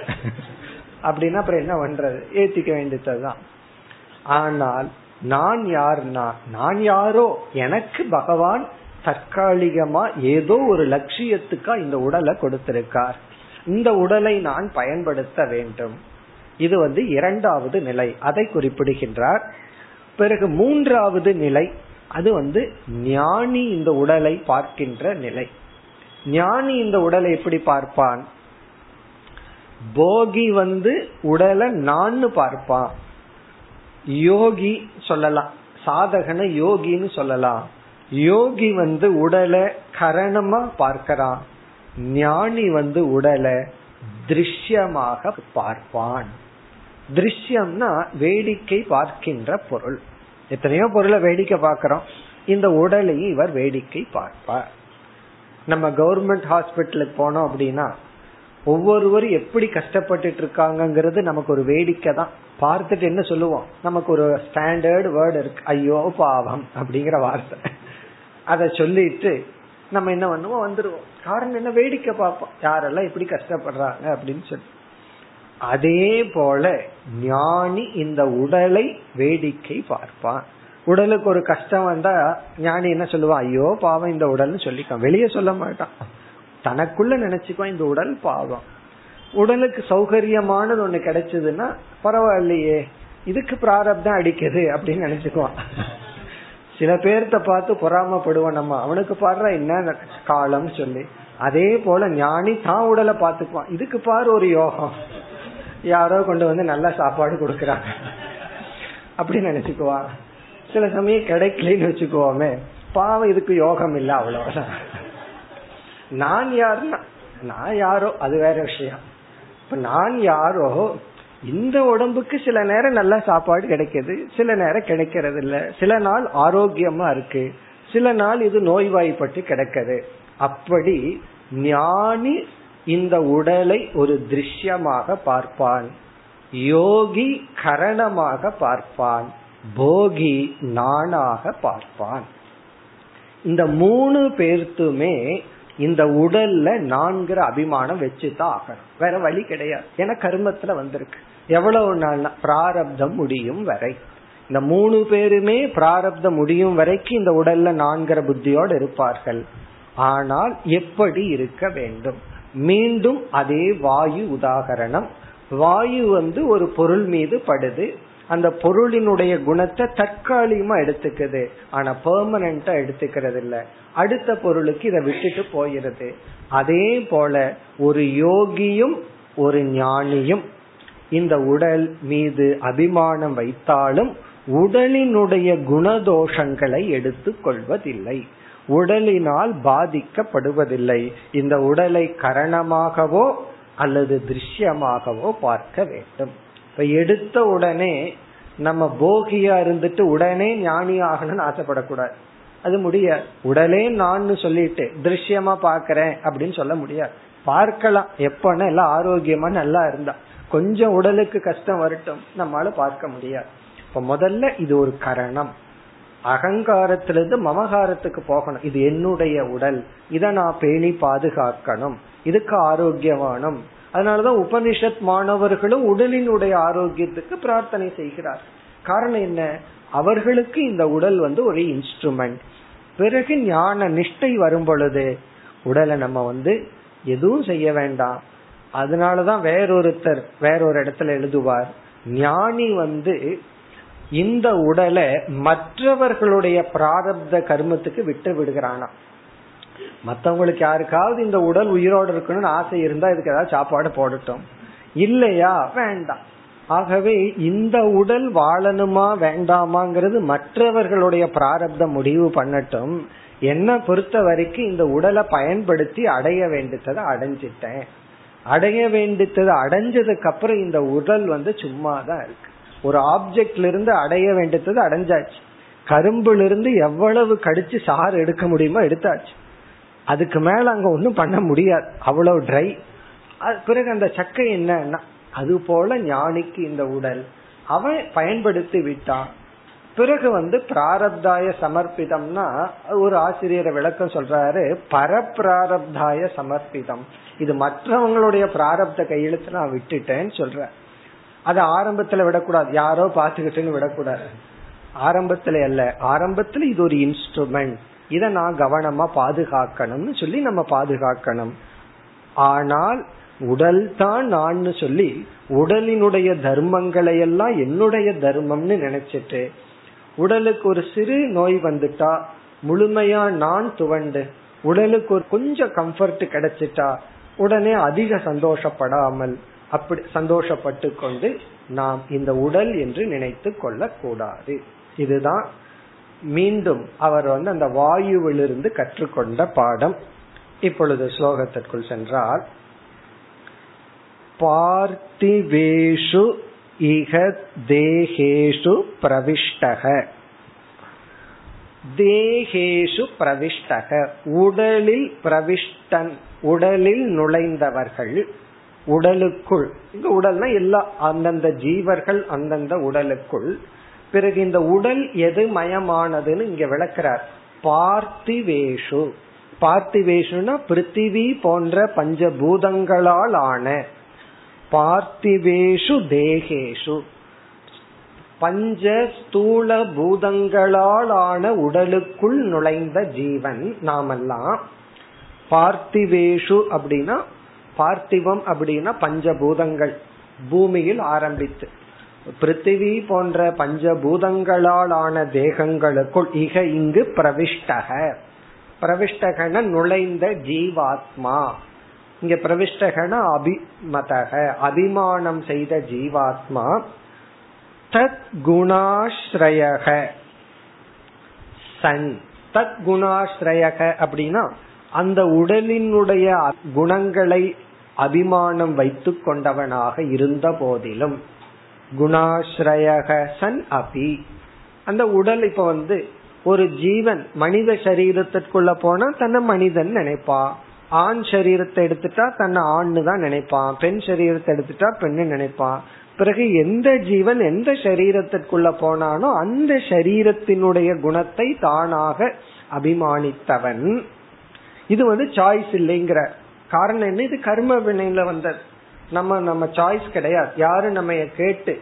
அப்படின்னா அப்புறம் என்ன பண்றது, ஏத்திக்க வேண்டியதுதான். ஆனால் நான் யார்னா நான் யாரோ, எனக்கு பகவான் தற்காலிகமா ஏதோ ஒரு லட்சியத்துக்கா இந்த உடலை கொடுத்திருக்கார். இந்த உடலை நான் பயன்படுத்த வேண்டும். இது வந்து இரண்டாவது நிலை, அதை குறிப்பிடுகின்றார். பிறகு மூன்றாவது நிலை, அது வந்து ஞானி இந்த உடலை பார்க்கின்ற நிலை. ஞானி இந்த உடலை எப்படி பார்ப்பான்? போகி வந்து உடலை நான் பார்ப்பான். யோகி சொல்லலாம், சாதகன யோகின்னு சொல்லலாம். யோகி வந்து உடலை கரணமா பார்க்கிறான், ஞானி வந்து உடலை திருஷ்யமாக பார்ப்பான். திருஷ்யம்னா வேடிக்கை பார்க்கின்ற பொருள். எத்தனையோ பொருளை வேடிக்கை பார்க்கிறோம், இந்த உடலை இவர் வேடிக்கை பார்ப்பார். நம்ம கவர்மெண்ட் ஹாஸ்பிட்டலுக்கு போனோம் அப்படின்னா ஒவ்வொருவரும் எப்படி கஷ்டப்பட்டுட்டு இருக்காங்கிறது நமக்கு ஒரு வேடிக்கை தான். பார்த்துட்டு என்ன சொல்லுவோம், நமக்கு ஒரு ஸ்டாண்டர்ட் வேர்டு இருக்கு, ஐயோ பாவம் அப்படிங்கிற வார்த்தை. அதை சொல்லிட்டு நம்ம என்ன பண்ணுவோம், வந்துடுவோம். காரணம் என்ன, வேடிக்கை பார்ப்போம், யாரெல்லாம் எப்படி கஷ்டப்படுறாங்க அப்படின்னு சொல்லி. அதே போல ஞானி இந்த உடலை வேடிக்கை பார்ப்பான். உடலுக்கு ஒரு கஷ்டம் வந்தா ஞானி என்ன சொல்லுவான், ஐயோ பாவம் இந்த உடல்னு சொல்லிக்கான். வெளியே சொல்ல மாட்டான், தனக்குள்ள நினைச்சுக்குவான் இந்த உடல் பாவம். உடலுக்கு சௌகரியமானது ஒண்ணு கிடைச்சதுன்னா பரவாயில்லையே, இதுக்கு பிராரப்தம் அடிக்குது அப்படின்னு நினைச்சுக்குவான். சில பேர்த்த பார்த்து பொறாமப்படுவோம் நம்ம, அவனுக்கு பாடுற என்ன காலம் சொல்லி. அதே போல ஞானி தான் உடலை பார்த்துக்குவான், இதுக்கு பாரு ஒரு யோகம், யாரோ கொண்டு வந்து நல்லா சாப்பாடு கொடுக்கறாங்க அப்படின்னு நினைச்சுக்குவான். சில சமயம் கிடைக்கலன்னு வச்சுக்குவோமே, பாவம் இதுக்கு யோகம் இல்லை அவ்வளவு. நான் யாருன்னா நான் யாரோ அது வேற விஷயம். இப்ப நான் யாரோ, இந்த உடம்புக்கு சில நேரம் நல்லா சாப்பாடு கிடைக்குது, சில நேரம் கிடைக்கிறது இல்ல, சில நாள் ஆரோக்கியமா இருக்கு, சில நாள் இது நோய்வாய்ப்பட்டு கிடைக்குது. அப்படி ஞானி இந்த உடலை ஒரு திருஷ்யமாக பார்ப்பான், யோகி கரணமாக பார்ப்பான், போகி நானாக பார்ப்பான். இந்த மூணு பேர்த்துமே இந்த உடல்ல நான்கிற அபிமானம் வச்சுதான் ஆகணும், வேற வழி கிடையாது. ஏன்னா கர்மத்துல வந்திருக்கு, எவ்வளவு நாள் பிராரப்தம் முடியும் வரை. இந்த மூணு பேருமே பிராரப்தம் முடியும் வரைக்கும் இந்த உடல்ல நான்கிற புத்தியோடு இருப்பார்கள். ஆனால் எப்படி இருக்க வேண்டும்? மீண்டும் அதே வாயு உதாகரணம். வாயு வந்து ஒரு பொருள் மீது படுது, அந்த பொருளினுடைய குணத்தை தற்காலிகமா எடுத்துக்குது, ஆனா பெர்மனண்டா எடுத்துக்கிறது இல்ல, அடுத்த பொருளுக்கு இதை விட்டுட்டு போயிருது. அதே போல ஒரு யோகியும் ஒரு ஞானியும் இந்த உடல் மீது அபிமானம் வைத்தாலும் உடலினுடைய குணதோஷங்களை எடுத்து கொள்வதில்லை, உடலினால் பாதிக்கப்படுவதில்லை. இந்த உடலை கரணமாகவோ அல்லது திருஷ்யமாகவோ பார்க்க வேண்டும். இப்ப எடுத்த உடனே நம்ம போகியா இருந்துட்டு உடனே ஞானி ஆகணும்னு ஆசைப்படக்கூடாது, அது முடியாது. உடலே நான் சொல்லிட்டு திருஷ்யமா பாக்கிறேன் அப்படின்னு சொல்ல முடியாது. பார்க்கலாம் எப்பன்னா எல்லாம் ஆரோக்கியமா நல்லா இருந்தா, கொஞ்சம் உடலுக்கு கஷ்டம் வரட்டும் நம்மளால பார்க்க முடியாது. இப்ப முதல்ல இது ஒரு கரணம், அகங்காரத்திலிருந்து மமகாரத்துக்கு போகணும். இது என்னுடைய உடல், இதை நான் பேணி பாதுகாக்கணும், இதுக்கு ஆரோக்கியமானும். அதனாலதான் உபனிஷத் மாணவர்களும் உடலினுடைய ஆரோக்கியத்துக்கு பிரார்த்தனை செய்கிறார். காரணம் என்ன, அவர்களுக்கு இந்த உடல் வந்து ஒரு இன்ஸ்ட்ருமெண்ட். பிறகு ஞான நிஷ்டை வரும் பொழுது உடலை நம்ம வந்து எதுவும் செய்ய வேண்டாம். அதனாலதான் வேறொருத்தர் வேறொரு இடத்துல எழுதுவார், ஞானி வந்து இந்த உடலை மற்றவர்களுடைய பிராரப்த கர்மத்துக்கு விட்டு விடுகிறானா. மற்றவங்களுக்கு யாருக்காவது இந்த உடல் உயிரோடு இருக்கணும்னு ஆசை இருந்தா இதுக்கு ஏதாவது சாப்பாடு போடட்டும், இல்லையா வேண்டாம். ஆகவே இந்த உடல் வாழணுமா வேண்டாமாங்கிறது மற்றவர்களுடைய பிராரப்த முடிவு பண்ணட்டும். என்ன பொறுத்த வரைக்கும் இந்த உடலை பயன்படுத்தி அடைய வேண்டியதை அடைஞ்சிட்டேன், அடைய வேண்டியதை அடைஞ்சதுக்கு அப்புறம் இந்த உடல் வந்து சும்மாதான் இருக்கு. ஒரு ஆப்ஜெக்ட்ல இருந்து அடைய வேண்டியது அடைஞ்சாச்சு, கரும்புல இருந்து எவ்வளவு கடிச்சு சாறு எடுக்க முடியுமோ எடுத்தாச்சு, அதுக்கு மேல அங்க ஒன்னும் பண்ண முடியாது, அவ்வளவு ட்ரை. பிறகு அந்த சக்கை என்னன்னா அது போல ஞானிக்கு இந்த உடல் அவன் பயன்படுத்தி விட்டான். பிறகு வந்து பிராரப்தாய சமர்ப்பிதம்னா ஒரு ஆசிரியரை விளக்கம் சொல்றாரு, பரப்பிராரப்தாய சமர்ப்பிதம், இது மற்றவங்களுடைய பிராரப்த கையெழுத்து நான் விட்டுட்டேன்னு சொல்ற. அதை ஆரம்பத்துல விடக்கூடாது, யாரோ பாத்துக்கிட்டுன்னு விடக்கூடாது, ஆரம்பத்துல அல்ல, ஆரம்பத்துல இது ஒரு இன்ஸ்ட்ருமெண்ட், இத நான் கவனமா பாதுகாக்கணும்னு சொல்லி நம்ம பாதுகாக்கணும். ஆனால் உடல் தான் நான் சொல்லி உடலினுடைய தர்மங்களை எல்லாம் என்னுடைய தர்மம்னு நினைச்சிட்டு, உடலுக்கு ஒரு சிறு நோய் வந்துட்டா முழுமையா நான் துவண்டு, உடலுக்கு ஒரு கொஞ்சம் கம்ஃபர்ட் கிடைச்சிட்டா உடனே அதிக சந்தோஷப்படாமல் அப்படி சந்தோஷப்பட்டு கொண்டு நாம் இந்த உடல் என்று நினைத்து கொள்ள கூடாது. இதுதான் மீண்டும் அவர் வந்து அந்த வாயுவிலிருந்து கற்றுக்கொண்ட பாடம். இப்பொழுது ஸ்லோகத்திற்குள் சென்றால், பார்த்திவேஷு இஹ தேஹேஷு பிரவிஷ்டக, தேஹேஷு பிரவிஷ்டக உடலில் பிரவிஷ்டன், உடலில் நுழைந்தவர்கள், உடலுக்குள், இந்த உடல்னா எல்லா அந்தந்த ஜீவர்கள் அந்தந்த உடலுக்குள். பிறகு இந்த உடல் எது மயமானதுன்னு இங்க விளக்கிறார். பார்த்திவேஷு, பார்த்திவேஷுனா பிருத்திவி போன்ற பஞ்சபூதங்களால் ஆன, பார்த்திவேஷு தேகேஷு பஞ்ச ஸ்தூல பூதங்களால் ஆன உடலுக்குள் நுழைந்த ஜீவன் நாமெல்லாம். பார்த்திவேஷு அப்படின்னா, பார்த்திவம் அப்படின்னா பஞ்சபூதங்கள், பூமியில் ஆரம்பித்து பிருத்திவி போன்ற பஞ்சபூதங்களால் ஆன தேகங்களுக்குள், இக இங்கு பிரவிஷ்டக, பிரவிஷ்டகன நுழைந்த ஜீவாத்மா, இங்க பிரவிஷ்டகன அபிமதக அபிமானம் செய்த ஜீவாத்மா. தத் குணாஸ்ரயக சன், தத் குணாஸ்ரயக அப்படின்னா அந்த உடலினுடைய குணங்களை அபிமானம் வைத்து கொண்டவனாக இருந்த போதிலும், குணாஸ்ரயக சன் அபி, அந்த உடல் இப்ப வந்து ஒரு ஜீவன் மனித சரீரத்திற்குள்ள போனா தன்னை மனிதன் நினைப்பா, ஆண் சரீரத்தை எடுத்துட்டா தன்னை ஆண்னு தான் நினைப்பான், பெண் சரீரத்தை எடுத்துட்டா பெண்ணு நினைப்பான். பிறகு எந்த ஜீவன் எந்த சரீரத்திற்குள்ள போனானோ அந்த சரீரத்தினுடைய குணத்தை தானாக அபிமானித்தவன். இது வந்து சாய்ஸ் இல்லைங்கிற காரணம் என்ன, இது கர்ம வினையில வந்தது, நம்ம நம்ம சாய்ஸ் கிடையாது. யாரு நம்ம கேட்டு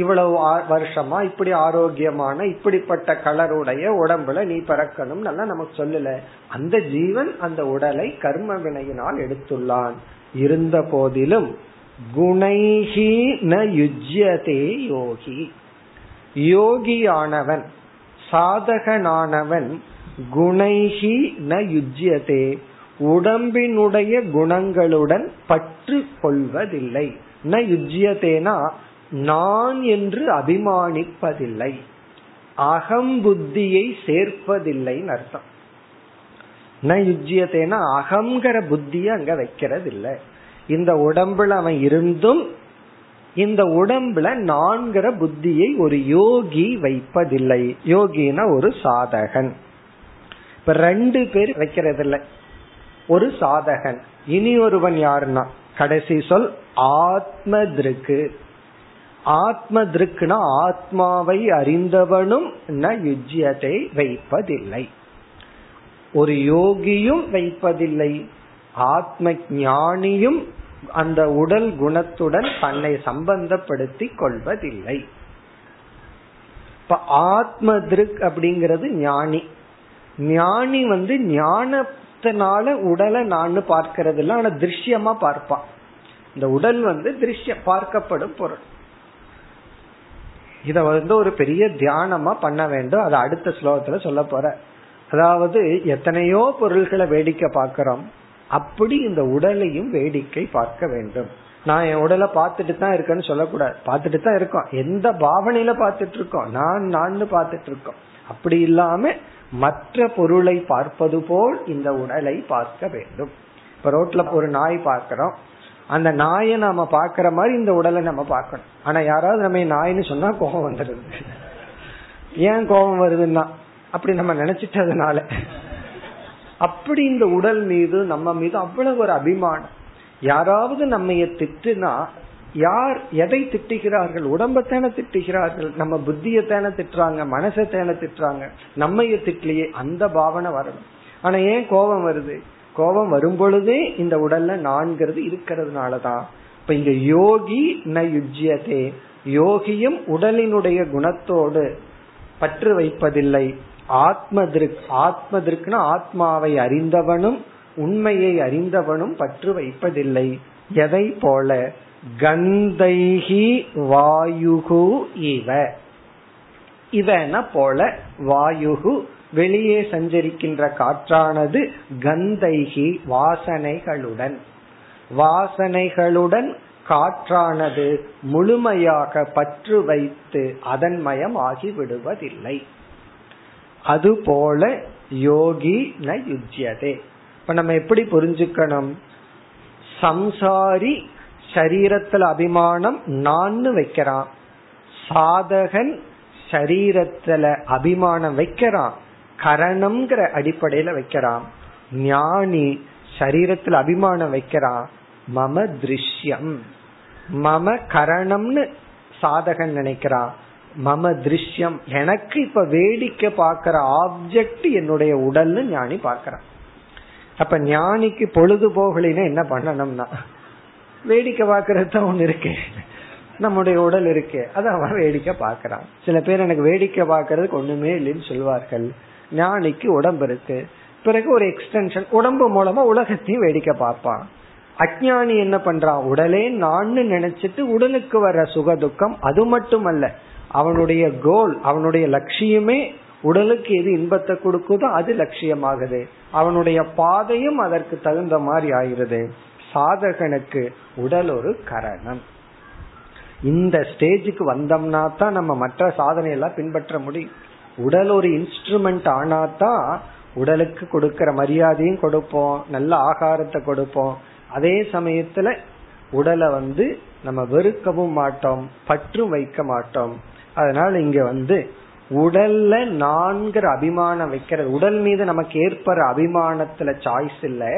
இவ்வளவு வருஷமா இப்படி ஆரோக்கியமான இப்படிப்பட்ட கலருடைய உடம்புல நீ பறக்கணும் நல்லா நமக்கு சொல்லல, அந்த ஜீவன் அந்த உடலை கர்ம வினையினால் எடுத்துள்ளான். இருந்த போதிலும் குணைஹி ந யுஜ்யதே யோகி, யோகியானவன் சாதகனானவன் குணைஹி ந யுஜ்யதே உடம்பினுடைய குணங்களுடன் பற்று கொள்வதில்லை, ந யுஜ்யதேனா நான் என்று அபிமானிப்பதில்லை, அகம் புத்தியை சேர்ப்பதில்லை அர்த்தம். ந யுஜ்யதேனா அகங்கிற புத்திய அங்க வைக்கிறது இல்லை, இந்த உடம்புல அவன் இருந்தும் இந்த உடம்புல நான்கிற புத்தியை ஒரு யோகி வைப்பதில்லை. யோகினா ஒரு சாதகன், இப்ப ரெண்டு பேர் வைக்கிறது இல்லை, ஒரு சாதகன், இனி ஒருவன் யாருன்னா கடைசி சொல் ஆத்ம திருக்கு, ஆத்ம திருக்குனா ஆத்மாவை அறிந்தவனும் ந யுஜ்யத்தை வைப்பதில்லை, ஒரு யோகியும் வைப்பதில்லை, ஆத்ம ஞானியும் அந்த உடல் குணத்துடன் தன்னை சம்பந்தப்படுத்தி கொள்வதில்லை. இப்ப ஆத்ம திருக் அப்படிங்கிறது ஞானி, ஞானி வந்து ஞானத்தினால உடலை நான் பார்க்கறது இல்லை, ஆனா திருஷ்யமா பார்ப்பான், இந்த உடல் வந்து திருஷ்ய பார்க்கப்படும் பொருள். இத வந்து ஒரு பெரிய தியானமா பண்ண வேண்டும், அது அடுத்த ஸ்லோகத்துல சொல்ல போற. அதாவது எத்தனையோ பொருள்களை வேடிக்கை பார்க்கிறோம், அப்படி இந்த உடலையும் வேடிக்கை பார்க்க வேண்டும். நான் என் உடலை பார்த்துட்டு தான் இருக்கேன்னு சொல்லக்கூடாது. பார்த்துட்டு தான் இருக்கோம், எந்த பாவனையில பார்த்துட்டு இருக்கோம், நான் நான் பார்த்துட்டு இருக்கோம். அப்படி இல்லாம மற்ற பொருளை பார்ப்பது போல் இந்த உடலை பார்க்க வேண்டும். இப்ப ரோட்ல ஒரு நாய் பார்க்கிறோம், அந்த நாயை நாம பாக்குற மாதிரி இந்த உடலை நம்ம பார்க்கணும். ஆனா யாராவது நம்ம நாயின்னு சொன்னா கோபம் வந்துடுது. ஏன் கோபம் வருதுன்னா அப்படி நம்ம நினைச்சிட்டதுனால. அப்படி இந்த உடல் மீது நம்ம மீது அவ்வளவு ஒரு அபிமானம். யாராவது நம்ம திட்டுனா யார் எதை திட்டுகிறார்கள்? உடம்பத்தான திட்டுகிறார்கள், நம்ம புத்தியத்தான திட்டுறாங்க, மனசத்தான திட்டுறாங்க, நம்மைய திட்டலையே அந்த பாவனை வரணும். ஆனா ஏன் கோபம் வருது? கோபம் வரும் பொழுதே இந்த உடல்ல நான்கிறது இருக்கிறதுனாலதான். இப்ப இங்க யோகி ந யுஜ்யதே, யோகியும் உடலினுடைய குணத்தோடு பற்று வைப்பதில்லை. ஆத்ம திருக், ஆத்ம திருக்குனா ஆத்மாவை அறிந்தவனும் உண்மையை அறிந்தவனும் பற்று வைப்பதில்லை. எதை போல? கந்தைஹி வாயுகு இவ, இவன போல. வாயுகு வெளியே சஞ்சரிக்கின்ற காற்றானது கந்தைஹி வாசனைகளுடன், வாசனைகளுடன் காற்றானது முழுமையாக பற்று வைத்து அதன் மயம் ஆகிவிடுவதில்லை. அதுபோல யோகி ந யுஜ்யதே. இப்ப நம்ம எப்படி புரிஞ்சுக்கணும்? சம்சாரி சரீரத்துல அபிமானம் நான்னு வைக்கிறான், சாதகன் சரீரத்துல அபிமானம் வைக்கிறான், கரணம்ங்கிற அடிப்படையில வைக்கிறான். ஞானி சரீரத்துல அபிமானம் வைக்கிறான், மம திருஷ்யம், மம கரணம்னு சாதகன் நினைக்கிறான். மம திருஷ்யம், எனக்கு இப்ப வேடிக்கை பார்க்கிற ஆப்ஜெக்ட் என்னுடைய உடல்னு ஞானி பார்க்கிறான். அப்ப ஞானிக்கு பொழுதுபோகலினா என்ன பண்ணணும்னா, வேடிக்கை பார்க்கறது தான் ஒண்ணு இருக்கு, நம்முடைய உடல் இருக்கு, அதை அவன் வேடிக்கை பார்க்கறான். சில பேர் எனக்கு வேடிக்கை பார்க்கறதுக்கு ஒண்ணுமே இல்லைன்னு சொல்வார்கள். ஞானிக்கு உடம்பு இருக்கு, பிறகு ஒரு எக்ஸ்டென்ஷன் உடம்பு மூலமா உலகத்தையும் வேடிக்கை பார்ப்பான். அஜ்ஞானி என்ன பண்றான்? உடலே நான் நினைச்சிட்டு உடலுக்கு வர சுக துக்கம், அது மட்டுமல்ல அவனுடைய கோல், அவனுடைய லட்சியமே உடலுக்கு எது இன்பத்தை கொடுக்குதோ அது லட்சியமாகுது, அவனுடைய பாதையும் அதற்கு தகுந்த மாதிரி ஆயிடுது. சாதகனுக்கு உடல் ஒரு கரணம். இந்த ஸ்டேஜுக்கு வந்தோம்னா தான் நம்ம மற்ற சாதனை எல்லாம் பின்பற்ற முடியும். உடல் ஒரு இன்ஸ்ட்ருமெண்ட் ஆனா தான் உடலுக்கு கொடுக்கிற மரியாதையும் கொடுப்போம், நல்ல ஆகாரத்தை கொடுப்போம், அதே சமயத்துல உடலை வந்து நம்ம வெறுக்கவும் மாட்டோம், பற்று வைக்க மாட்டோம். அதனால இங்க வந்து உடல்ல நான்கிற அபிமானம் வைக்கிறது, உடல் மீது நமக்கு ஏற்படுற அபிமானத்துல சாய்ஸ் இல்லை.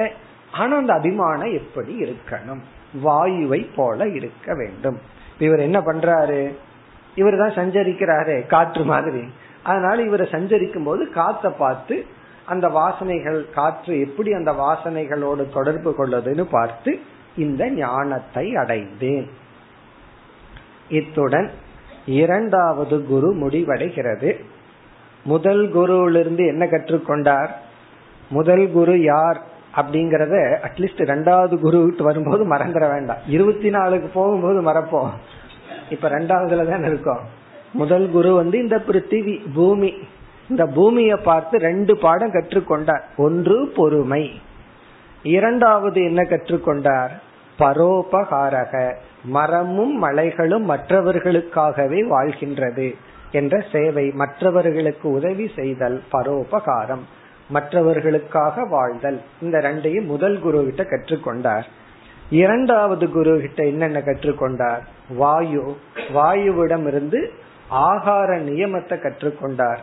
ஆனா அந்த அபிமானம் எப்படி இருக்கணும்? வாயுவை போல இருக்க வேண்டும். இவர் என்ன பண்றாரு? இவர் தான் சஞ்சரிக்கிறாரு காற்று மாதிரி. அதனால இவரை சஞ்சரிக்கும் போது காற்றை பார்த்து அந்த வாசனைகள், காற்று எப்படி அந்த வாசனைகளோடு தொடர்பு கொள்ளுதுன்னு பார்த்து இந்த ஞானத்தை அடைந்தேன். இத்துடன் இரண்டாவது குரு முடிவடைகிறது. முதல் குருவிலிருந்து என்ன கற்றுக்கொண்டார்? முதல் குரு யார் அப்படிங்கறத அட்லீஸ்ட் ரெண்டாவது குரு விட்டு வரும்போது மறந்துட வேண்டாம். இருபத்தி நாலுக்கு போகும்போது மறப்போம், இப்ப ரெண்டாவதுல தான் இருக்கோம். முதல் குரு வந்து இந்த பிருத்திவி பூமி, இந்த பூமியை பார்த்து ரெண்டு பாடம் கற்றுக்கொண்டார். ஒன்று பொறுமை, இரண்டாவது என்ன கற்றுக்கொண்டார்? பரோபகாரக, மரமும் மலைகளும் மற்றவர்களுக்காகவே வாழ்கின்றது என்ற சேவை, மற்றவர்களுக்கு உதவி செய்தல், பரோபகாரம், மற்றவர்களுக்காக வாழ்தல். இந்த ரெண்டையும் முதல் குரு கிட்ட கற்றுக்கொண்டார். இரண்டாவது குரு கிட்ட என்னென்ன கற்றுக்கொண்டார்? வாயு, வாயுவிடம் இருந்து ஆகார நியமத்தை கற்றுக்கொண்டார்,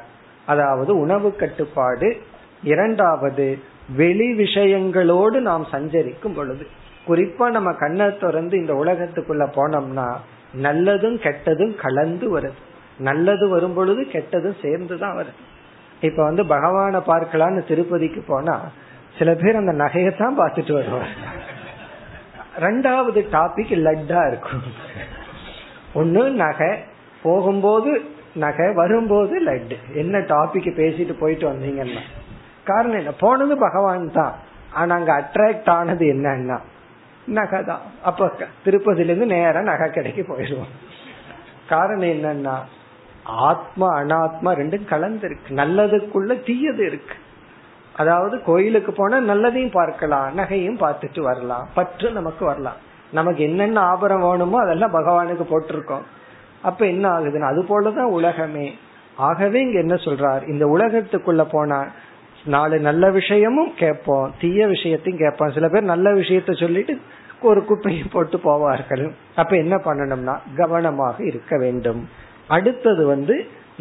அதாவது உணவு கட்டுப்பாடு. இரண்டாவது வெளி விஷயங்களோடு நாம் சஞ்சரிக்கும் பொழுது, குறிப்பா நம்ம கண்ணை திறந்து இந்த உலகத்துக்குள்ள போனோம்னா நல்லதும் கெட்டதும் கலந்து வருது, நல்லது வரும் பொழுது கெட்டதும் சேர்ந்துதான் வருது. இப்ப வந்து பகவான பார்க்கலான்னு திருப்பதிக்கு போனா சில பேர் அந்த நகையத்தான் பார்த்துட்டு வருவாங்க. ரெண்டாவது டாபிக் லட்டா இருக்கும், ஒன்னு நகை, போகும்போது நகை வரும்போது லட்டு. என்ன டாபிக் பேசிட்டு போயிட்டு வந்தீங்கன்னா, காரணம் என்ன? போனது பகவான் தான், ஆனா அங்க அட்ராக்ட் ஆனது என்னன்னா நகை தான். அப்ப திருப்பதில இருந்து நேரம் நகை கடைக்கு போயிடுவோம். காரணம் என்னன்னா ஆத்மா அனாத்மா ரெண்டும் கலந்து இருக்கு, நல்லதுக்குள்ள தீயது இருக்கு. அதாவது கோயிலுக்கு போனா நல்லதையும் பார்க்கலாம், நகையும் பார்த்துட்டு வரலாம், பற்று நமக்கு வரலாம். நமக்கு என்னென்ன ஆபரம் வேணுமோ அதெல்லாம் பகவானுக்கு போட்டிருக்கோம். அப்ப என்ன ஆகுதுன்னு, அது போலதான் உலகமே. ஆகவே இங்க என்ன சொல்றார், இந்த உலகத்துக்குள்ள போனா நாலு நல்ல விஷயமும் கேட்போம், தீய விஷயத்தையும் கேட்போம். சில பேர் நல்ல விஷயத்த சொல்லிட்டு ஒரு குப்பையை போட்டு போவார்கள். அப்ப என்ன பண்ணணும்னா கவனமாக இருக்க வேண்டும். அடுத்தது வந்து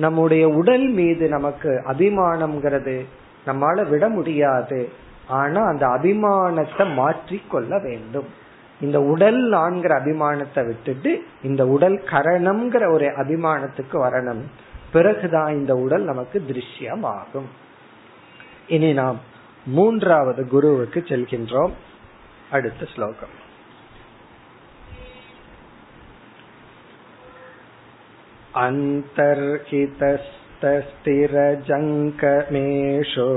நம்முடைய உடல் மீது நமக்கு அபிமானம்ங்கிறது நம்மால விட முடியாது, ஆனா அந்த அபிமானத்தை மாற்றி கொள்ள வேண்டும். இந்த உடல் ஆண்கிற அபிமானத்தை விட்டுட்டு இந்த உடல் கரணம்ங்கிற ஒரு அபிமானத்துக்கு வரணும். பிறகுதான் இந்த உடல் நமக்கு திருஷ்யமாகும். இனி நாம் மூன்றாவது குருவுக்கு செல்கின்றோம். அடுத்த ஸ்லோகம் அந்தர்ஹிதஸ்தஸ்திரஜங்கமேஷு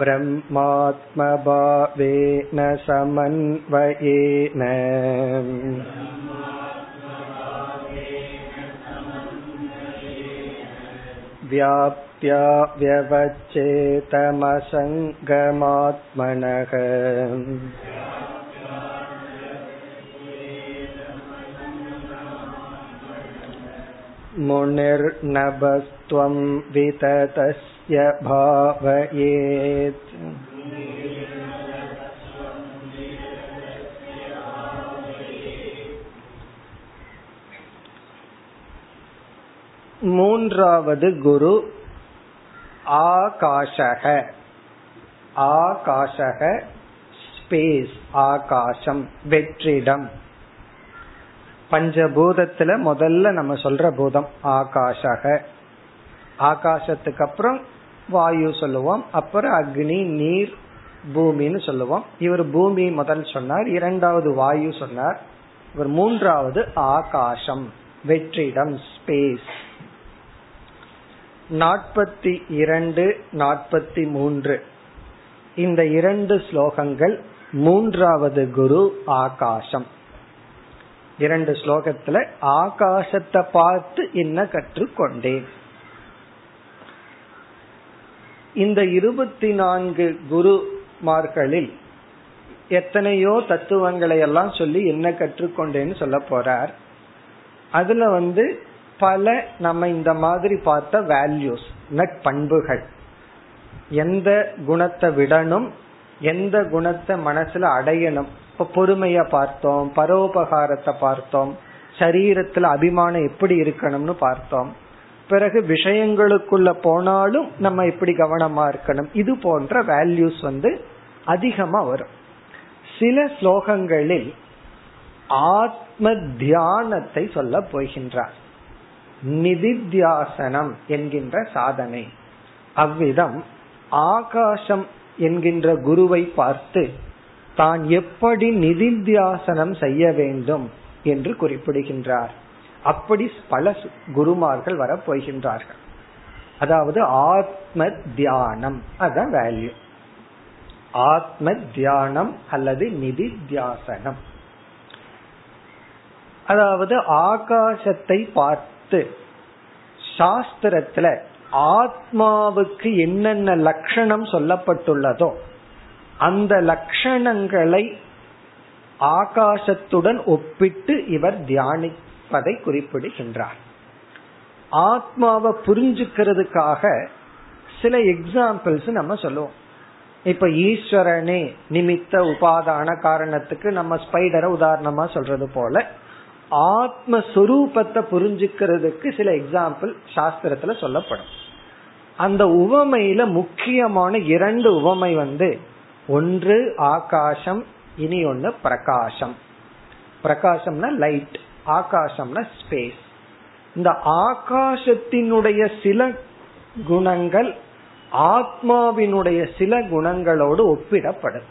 பிரம்மாத்மபாவேன சமன்வயேன வியாப்த்யா வ்யவச்சேதமசங்கமாத்மனஹ முனிர்நபஸ்த்வம் விததஸ்ய பாவயேத் மூன்றாவது குரு ஆகாஷக. ஆகாஷக ஸ்பேஸ், ஆகாசம் வெற்றிடம். பஞ்சபூதத்துல முதல்ல நம்ம சொல்ற பூதம் ஆகாஷக. ஆகாசத்துக்கு அப்புறம் வாயு சொல்லுவோம், அப்புறம் அக்னி நீர் பூமின்னு சொல்லுவோம். இவர் பூமி முதல் சொன்னார், இரண்டாவது வாயு சொன்னார், இவர் மூன்றாவது ஆகாசம் வெற்றிடம் ஸ்பேஸ். நாற்பத்தி இரண்டு நாற்பத்தி மூன்று இந்த இரண்டு ஸ்லோகங்கள் மூன்றாவது குரு ஆகாசம். இரண்டு ஸ்லோகத்துல ஆகாசத்தை பார்த்து என்ன கற்றுக்கொண்டேன். இந்த இருபத்தி நான்கு குருமார்களில் எத்தனையோ தத்துவங்களை எல்லாம் சொல்லி என்ன கற்றுக்கொண்டேன்னு சொல்ல போறார். அதுல வந்து பல நம்ம இந்த மாதிரி பார்த்த வேல்யூஸ், நட்பண்புகள், எந்த குணத்தை விடணும், எந்த குணத்தை மனசுல அடையணும். இப்ப பொறுமைய பார்த்தோம், பரோபகாரத்தை பார்த்தோம், சரீரத்துல அபிமானம் எப்படி இருக்கணும்னு பார்த்தோம். பிறகு விஷயங்களுக்குள்ள போனாலும் நம்ம எப்படி கவனமா இருக்கணும். இது போன்ற வேல்யூஸ் வந்து அதிகமா வரும். சில ஸ்லோகங்களில் ஆத்ம தியானத்தை சொல்ல போகின்றார். நிதித்தியாசனம் என்கின்ற சாதனை. அவ்விதம் ஆகாசம் என்கின்ற குருவை பார்த்து தான் எப்படி நிதித்தியாசனம் செய்ய வேண்டும் என்று குறிப்பிடுகின்றார். அப்படி பல குருமார்கள் வரப்போகின்றார்கள். அதாவது ஆத்ம தியானம், அதான் வேல்யூ. ஆத்ம தியானம் அல்லது நிதித்தியாசனம். அதாவது ஆகாசத்தை பார்த்து சாஸ்திரத்துல ஆத்மாவுக்கு என்னென்ன லட்சணம் சொல்லப்பட்டுள்ளதோ அந்த லட்சணங்களை ஆகாசத்துடன் ஒப்பிட்டு இவர் தியானிப்பதை குறிப்பிடுகின்றார். ஆத்மாவை புரிஞ்சுக்கிறதுக்காக சில எக்ஸாம்பிள்ஸ் நம்ம சொல்லுவோம். இப்ப ஈஸ்வரனே நிமித்த உபாதான காரணத்துக்கு நம்ம ஸ்பைடரை உதாரணமா சொல்றது போல ஆத்மஸ்வரூபத்தை புரிஞ்சுக்கிறதுக்கு சில எக்ஸாம்பிள் சாஸ்திரத்துல சொல்லப்படும். அந்த உவமையில முக்கியமான இரண்டு உவமை வந்து, ஒன்று ஆகாசம், இனி ஒன்னு பிரகாசம். பிரகாசம்னா லைட், ஆகாசம்னா ஸ்பேஸ். இந்த ஆகாசத்தினுடைய சில குணங்கள் ஆத்மாவினுடைய சில குணங்களோடு ஒப்பிடப்படும்.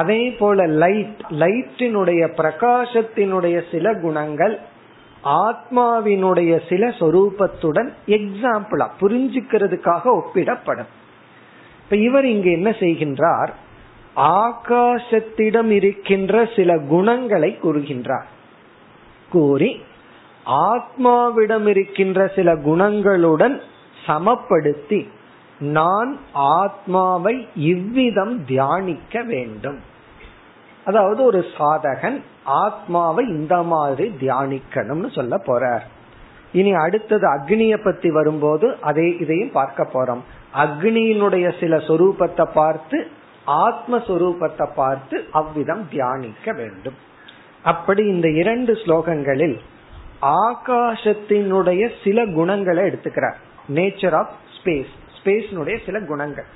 அதே போல லைட், லைட்டினுடைய பிரகாசத்தினுடைய சில குணங்கள் ஆத்மாவினுடைய சில சொரூபத்துடன் எக்ஸாம்பிளா புரிஞ்சுக்கிறதுக்காக ஒப்பிடப்படும். இப்ப இவர் இங்க என்ன செய்கின்றார், ஆகாசத்திடம் இருக்கின்ற சில குணங்களை கூறுகின்றார். கூறி ஆத்மாவிடம் இருக்கின்ற சில குணங்களுடன் சமப்படுத்தி நான் ஆத்மாவை இவ்விதம் தியானிக்க வேண்டும். அதாவது ஒரு சாதகன் ஆத்மாவை இந்த மாதிரி தியானிக்கணும்னு சொல்ல போறார். இனி அடுத்தது அக்னியை பத்தி வரும்போது அதே இதையும் பார்க்க போறோம். அக்னியினுடைய சில சொரூபத்தை பார்த்து ஆத்மஸ்வரூபத்தை பார்த்து அவ்விதம் தியானிக்க வேண்டும். அப்படி இந்த இரண்டு ஸ்லோகங்களில் ஆகாசத்தினுடைய சில குணங்களை எடுத்துக்கிறார். நேச்சர் ஆஃப் ஸ்பேஸ், ஸ்பேஸ்னுடைய சில குணங்கள்,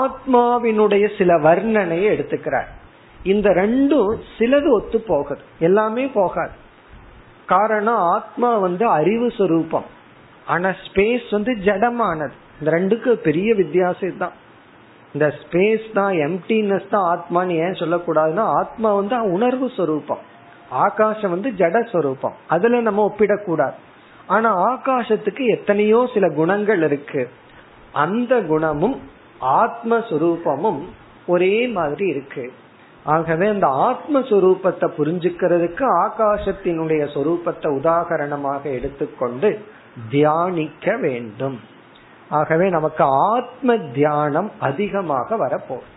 ஆத்மாவினுடைய சில வர்ணனையை எடுத்துக்கிறார். இந்த ரெண்டும் சிலது ஒத்து போகுது, எல்லாமே போகாது. காரணம் ஆத்மா வந்து அறிவு சொரூபம், ஆனா ஸ்பேஸ் வந்து ஜடமானது. இந்த ரெண்டுக்கு பெரிய வித்தியாசம் தான். இந்த ஸ்பேஸ் தான் எம்டினஸ் தான் ஆத்மான்னு ஏன் சொல்லக்கூடாதுன்னா, ஆத்மா வந்து உணர்வு சொரூபம், ஆகாசம் வந்து ஜட சொரூபம், அதுல நம்ம ஒப்பிடக்கூடாது. ஆனா ஆகாசத்துக்கு எத்தனையோ சில குணங்கள் இருக்கு, அந்த குணமும் ஆத்மஸ்வரூபமும் ஒரே மாதிரி இருக்கு. ஆகவே அந்த ஆத்மஸ்வரூபத்தை புரிஞ்சுக்கிறதுக்கு ஆகாசத்தினுடைய சொரூபத்தை உதாகரணமாக எடுத்துக்கொண்டு தியானிக்க வேண்டும். ஆகவே நமக்கு ஆத்ம தியானம் அதிகமாக வரப்போகும்.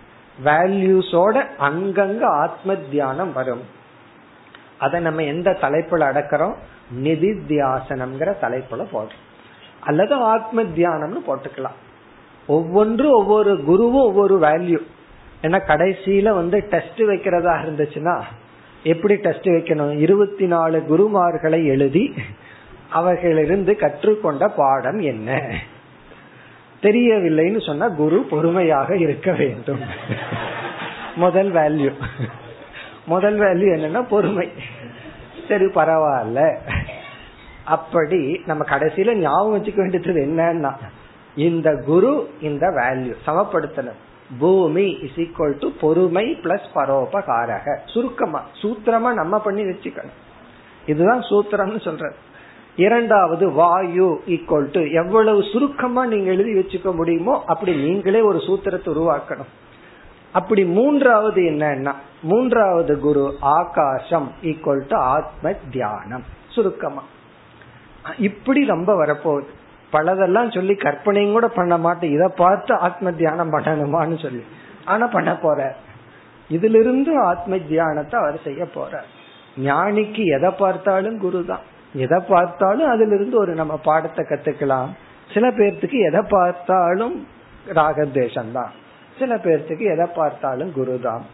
வேல்யூஸோட அங்கங்க ஆத்ம தியானம் வரும். அதை நம்ம எந்த தலைப்புல அடக்கிறோம், நிதித்தியாசனம்ங்கிற தலைப்புல போடுறோம், அல்லது ஆத்ம தியானம்னு போட்டுக்கலாம். ஒவ்வொன்றும் ஒவ்வொரு குருவும் ஒவ்வொரு வேல்யூ. ஏன்னா கடைசியில வந்து டெஸ்ட் வைக்கிறதா இருந்துச்சுன்னா எப்படி டெஸ்ட் வைக்கணும், இருபத்தி நாலு குருமார்களை எழுதி அவர்களிருந்து கற்றுக்கொண்ட பாடம் என்ன, தெரியவில்லைன்னு சொன்னா குரு பொறுமையாக இருக்க வேண்டும். முதல் வேல்யூ முதல் வேல்யூ என்னன்னா பொறுமை. சரி பரவாயில்ல. அப்படி நம்ம கடைசியில ஞாபகம் வச்சுக்க வேண்டியது என்னன்னா, இந்த குரு இந்த வேல்யூ சமப்படுத்தணும். பூமி இஸ் ஈக்வல் டு பொறுமை பிளஸ் பரோபகாரக. சுருக்கமா சூத்திரமா நம்ம பண்ணி வச்சுக்கணும், இதுதான் சூத்திரம்னு சொல்றது. இரண்டாவது வாயு ஈக்வல் டு, எவ்வளவு சுருக்கமா நீங்க எழுதி வச்சுக்க முடியுமோ அப்படி நீங்களே ஒரு சூத்திரத்தை உருவாக்கணும். அப்படி மூன்றாவது என்னன்னா, மூன்றாவது குரு ஆகாசம் ஈக்வல் டு ஆத்ம தியானம் சுருக்கமா. இப்படி ரொம்ப வரப்போகுது. பலதெல்லாம் சொல்லி கற்பனையும் கூட பண்ண மாட்டேன், இதை பார்த்து ஆத்ம தியானம் பண்ணணுமான்னு சொல்லி, ஆனா பண்ண போற. இதுல இருந்து ஆத்ம தியானத்தை அவர் செய்ய போற. ஞானிக்கு எதை பார்த்தாலும் குரு தான், எதை பார்த்தாலும் அதுல இருந்து ஒரு நம்ம பாடத்தை கத்துக்கலாம். சில பேர்த்துக்கு எதை பார்த்தாலும் ராகத்வேஷம் தான், சில பேர்த்துக்கு எதை பார்த்தாலும் குருதான்.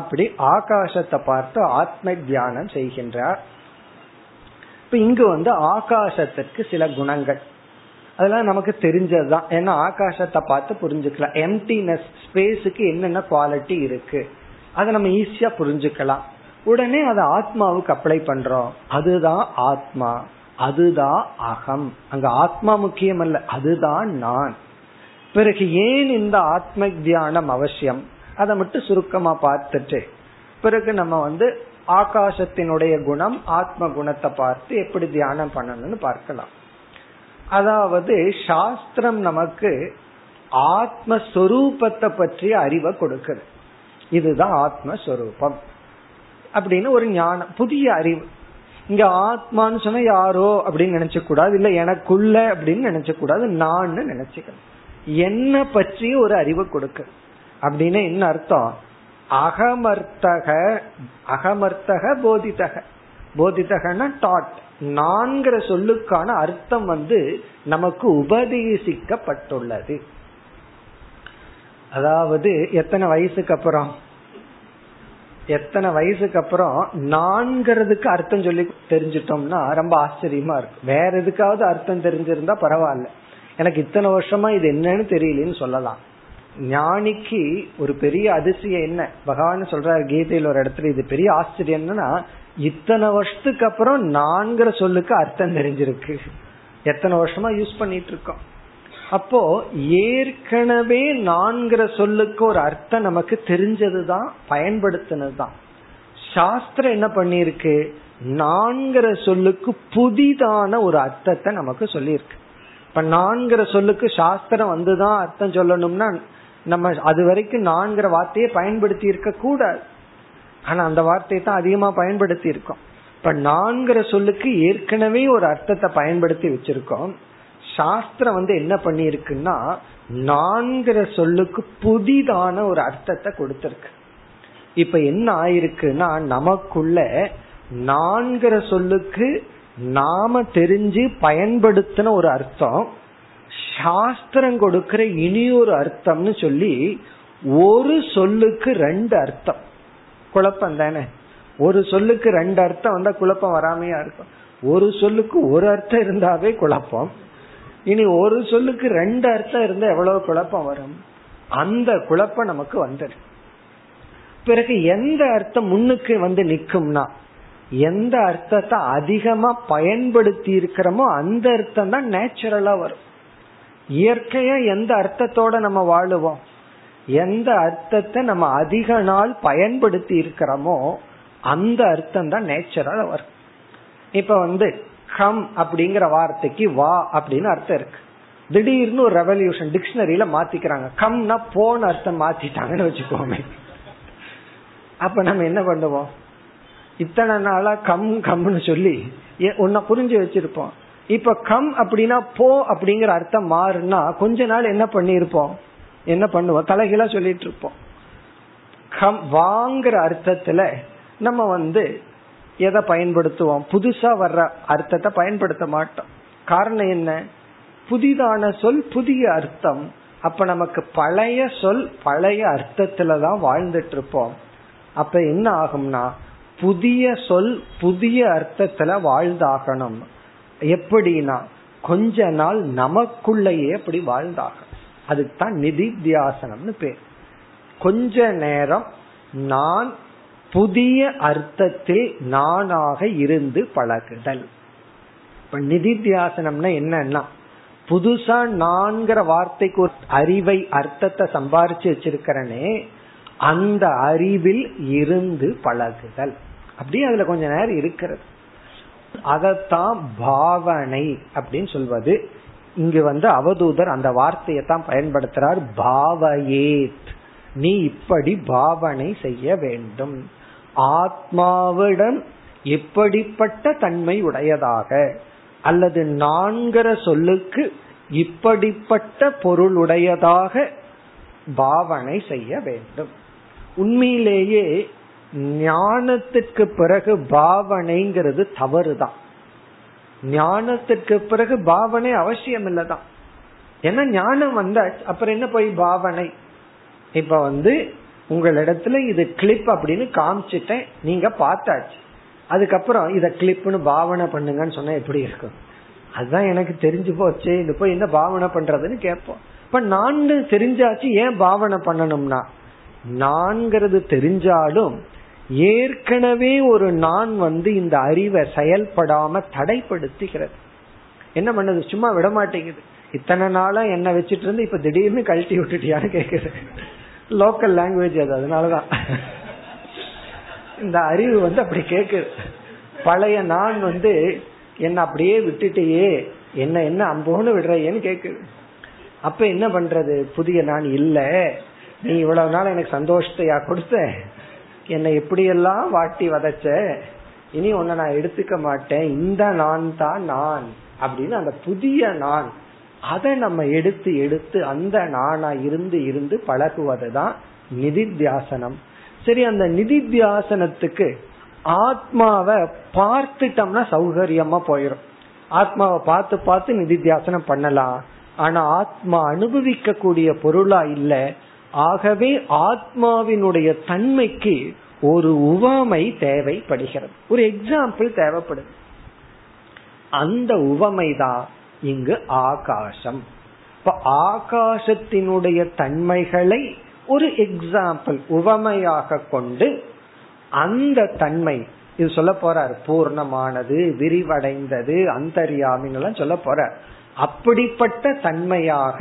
அப்படி ஆகாசத்தை பார்த்து ஆத்ம தியானம் செய்கின்றார். இப்ப இங்கு வந்து ஆகாசத்திற்கு சில குணங்கள் அதெல்லாம் நமக்கு தெரிஞ்சதுதான். ஏன்னா ஆகாசத்தை பார்த்து புரிஞ்சுக்கலாம் எம்டினஸ், ஸ்பேஸுக்கு என்னென்ன குவாலிட்டி இருக்கு அதை நம்ம ஈஸியா புரிஞ்சுக்கலாம். உடனே அதை ஆத்மாவுக்கு அப்ளை பண்றோம். அதுதான் ஆத்மா, அதுதான் அகம். அங்க ஆத்மா முக்கியம் அல்ல, அதுதான் நான். பிறகு ஏன் இந்த ஆத்ம தியானம் அவசியம், அதை மட்டும் சுருக்கமா பார்த்துட்டு பிறகு நம்ம வந்து ஆகாசத்தினுடைய குணம் ஆத்ம குணத்தை பார்த்து எப்படி தியானம் பண்ணணும்னு பார்க்கலாம். அதாவது சாஸ்திரம் நமக்கு ஆத்மஸ்வரூபத்தை பற்றிய அறிவை கொடுக்குது. இதுதான் ஆத்மஸ்வரூபம் அப்படின்னு ஒரு ஞானம், புதிய அறிவு. இங்க ஆத்மான்னு சொன்னா யாரோ அப்படின்னு நினைச்ச கூடாது, இல்ல எனக்குள்ள அப்படின்னு நினைச்ச கூடாது, நான் நினைச்சுக்கணும். என்ன பற்றி ஒரு அறிவை கொடுக்கு அப்படின்னு என்ன அர்த்தம், அகமர்த்தக அகமர்த்தக போதித்தக. போதித்தகன்னா டாட். நான்கிற சொல்லுக்கான அர்த்தம் வந்து நமக்கு உபதேசிக்கப்பட்டுள்ளது. அதாவது எத்தனை வயசுக்கு அப்புறம் எத்தனை வயசுக்கு அப்புறம் நான்கிறதுக்கு அர்த்தம் சொல்லி தெரிஞ்சிட்டோம்னா ரொம்ப ஆச்சரியமா இருக்கும். வேற எதுக்காவது அர்த்தம் தெரிஞ்சிருந்தா பரவாயில்ல, எனக்கு இத்தனை வருஷமா இது என்னன்னு தெரியலன்னு சொல்லலாம். ஞானிக்கு ஒரு பெரிய அதிசயம் என்ன, பகவான் சொல்றாரு கீதையில ஒரு இடத்துல, இது பெரிய ஆச்சரியம் என்னன்னா இத்தனை வருஷத்துக்கு அப்புறம் நான்கிற சொல்லுக்கு அர்த்தம் தெரிஞ்சிருக்கு. எத்தனை வருஷமா யூஸ் பண்ணிட்டு இருக்கோம். அப்போ ஏற்கனவே நான்கிற சொல்லுக்கு ஒரு அர்த்தம் நமக்கு தெரிஞ்சதுதான், பயன்படுத்தினதுதான். சாஸ்திரம் என்ன பண்ணிருக்கு, நான்கிற சொல்லுக்கு புதிதான ஒரு அர்த்தத்தை நமக்கு சொல்லியிருக்கு. இப்ப நான்கிற சொல்லுக்கு சாஸ்திரம் வந்துதான் அர்த்தம் சொல்லணும்னா நம்ம அது வரைக்கும் நான்கிற வார்த்தையை பயன்படுத்தி இருக்க கூடாது. ஆனா அந்த வார்த்தையை தான் அதிகமா பயன்படுத்தி இருக்கோம். இப்ப நான்கிற சொல்லுக்கு ஏற்கனவே ஒரு அர்த்தத்தை பயன்படுத்தி வச்சிருக்கோம். சாஸ்திரம் வந்து என்ன பண்ணி இருக்குன்னா நான்கிற சொல்லுக்கு புதிதான ஒரு அர்த்தத்தை கொடுத்திருக்கு. இப்ப என்ன ஆயிருக்குன்னா நமக்குள்ள நான்கிற சொல்லுக்கு நாம தெரிஞ்சு பயன்படுத்தின ஒரு அர்த்தம் சாஸ்திரம் கொடுக்கிற இனியொரு அர்த்தம்னு சொல்லி ஒரு சொல்லுக்கு ரெண்டு அர்த்தம். குழப்பம் தானே? ஒரு சொல்லுக்கு ரெண்டு அர்த்தம் வந்தா குழப்பம் வராமையா இருக்கும். ஒரு சொல்லுக்கு ஒரு அர்த்தம் இருந்தாவே குழப்பம், இனி ஒரு சொல்லுக்கு ரெண்டு அர்த்தம் இருந்தா எவ்வளவு குழப்பம் வரும். அந்த குழப்பம் நமக்கு வந்தது. பிறகு எந்த அர்த்தம் முன்னுக்கு வந்து நிக்கும்னா எந்த அர்த்தத்தை அதிகமா பயன்படுத்தி இருக்கிறோமோ அந்த அர்த்தம் தான் நேச்சுரலா வரும். இயற்கையா எந்த அர்த்தத்தோட நம்ம வாழுவோம், எந்த அர்த்தத்தை நம்ம அதிக நாள் பயன்படுத்தி இருக்கிறோமோ அந்த அர்த்தம் தான் நேச்சுரலா வரும். இப்ப வந்து கம் அப்படிங்கிற வார்த்தைக்கு வா அப்படின்னு அர்த்தம் இருக்கு. திடீர்னு ஒரு ரெவல்யூஷன் டிக்ஷனரியில மாத்திக்கிறாங்க, கம்னா போன அர்த்தம் மாத்திட்டாங்கன்னு வச்சுக்கோமே. அப்ப நம்ம என்ன பண்ணுவோம்? இத்தனை நாளா கம் கம்னு சொல்லி உன்னை புரிஞ்சு வச்சிருப்போம். இப்ப கம் அப்படின்னா போ அப்படிங்கிற அர்த்தம் மாறுனா கொஞ்ச நாள் என்ன பண்ணிருப்போம், என்ன பண்ணுவோம், தலைகீழா சொல்லிட்டு இருப்போம். கம் வாங்குற அர்த்தத்துல நம்ம வந்து எதை பயன்படுத்துவோம், புதுசா வர்ற அர்த்தத்தை பயன்படுத்த மாட்டோம். காரணம் என்ன? புதிதான சொல் புதிய அர்த்தம். அப்ப நமக்கு பழைய சொல் பழைய அர்த்தத்துலதான் வாழ்ந்துட்டு இருப்போம். அப்ப என்ன ஆகும்னா புதிய சொல் புதிய அர்த்தத்துல வாழ்ந்தாகணும். எப்படின்னா கொஞ்ச நாள் நமக்குள்ளேயே அப்படி வாழ்ந்தாகணும். அதுதான் நிதித்தியாசனம்னு பேர். கொஞ்ச நேரம் நான் புதிய அர்த்தத்தில் நானாக இருந்து பழகுதல். இப்ப நிதித்தியாசனம்னா என்னன்னா புதுசா நான்கிற வார்த்தைக்கு ஒரு அறிவை அர்த்தத்தை சம்பாரிச்சு வச்சிருக்கிறனே அந்த அறிவில் இருந்து பழகுதல். அப்படியே அதுல கொஞ்ச நேரம் இருக்கிறது. அதத்தான் பாவனை அப்படின்னு சொல்வது. இங்கு வந்து அவதூதர் அந்த வார்த்தையை தான் பயன்படுத்துறார், பாவயேத். நீ இப்படி பாவனை செய்ய வேண்டும், ஆத்மாவிடம் இப்படிப்பட்ட தன்மை உடையதாக, அல்லது நான்கிற சொல்லுக்கு இப்படிப்பட்ட பொருளுடையதாக பாவனை செய்ய வேண்டும். உண்மையிலேயே ஞானத்திற்கு பிறகு பாவனைங்கிறது தவறுதான். ஞானத்திற்கு பிறகு பாவனை அவசியம் இல்லதான். ஏன்னா ஞானம் வந்தாச்சு, அப்புறம் என்ன போய் பாவனை. இப்ப வந்து உங்களிடத்துல இது கிளிப் அப்படின்னு காமிச்சிட்டேன், நீங்க பார்த்தாச்சு, அதுக்கப்புறம் இத கிளிப்னு பாவனை பண்ணுங்கன்னு சொன்னா எப்படி இருக்கும்? அதுதான் எனக்கு தெரிஞ்சு போச்சு, இது போய் என்ன பாவனை பண்றதுன்னு கேட்போம். இப்ப நான்னு தெரிஞ்சாச்சு, ஏன் பாவனை பண்ணணும்னா நான்கிறது தெரிஞ்சாலும் ஏற்கனவே ஒரு நான் வந்து இந்த அறிவை செயல்படாம தடைப்படுத்துகிறது. என்ன பண்ணது? சும்மா விட மாட்டேங்குது. இத்தனை நாளா என்ன வச்சிட்டு இருந்து இப்ப திடீர்னு கழட்டி விட்டுட்டியான்னு கேக்குது. லோக்கல் லாங்குவேஜ் அது, அதனாலதான் இந்த அறிவு வந்து அப்படி கேக்குது. பழைய நான் வந்து என்ன அப்படியே விட்டுட்டேயே, என்ன என்ன அம்போன்னு விடுறையேன்னு கேக்குது. அப்ப என்ன பண்றது? புதிய நான் இல்ல, நீ இவ்வளவு நாள் எனக்கு சந்தோஷத்தையா கொடுத்த, என்னை எப்படியெல்லாம் வாட்டி வதச்ச, இனி உன்னை நான் எடுத்துக்க மாட்டேன், இந்த நான் தான் நான் அப்படின்னு அந்த புதிய நான், அதை நம்ம எடுத்து எடுத்து அந்த நானா இருந்து இருந்து பழகுவதுதான் நிதித்தியாசனம். சரி, அந்த நிதித்தியாசனத்துக்கு ஆத்மாவை பார்த்துட்டோம்னா சௌகரியமா போயிடும். ஆத்மாவை பார்த்து பார்த்து நிதித்தியாசனம் பண்ணலாம். ஆனா ஆத்மா அனுபவிக்க கூடிய பொருளா இல்ல. ஆகவே ஆத்மாவினுடைய தன்மைக்கு ஒரு உவமை தேவைப்படுகிறது, ஒரு எக்ஸாம்பிள் தேவைப்படுது. அந்த உவமைதான் இங்கு ஆகாசம். இப்ப ஆகாசத்தினுடைய தன்மைகளை ஒரு எக்ஸாம்பிள் உவமையாக கொண்டு அந்த தன்மை இது சொல்ல போறார், பூர்ணமானது, விரிவடைந்தது, அந்தர்யாமின்னு சொல்ல போறார். அப்படிப்பட்ட தன்மையாக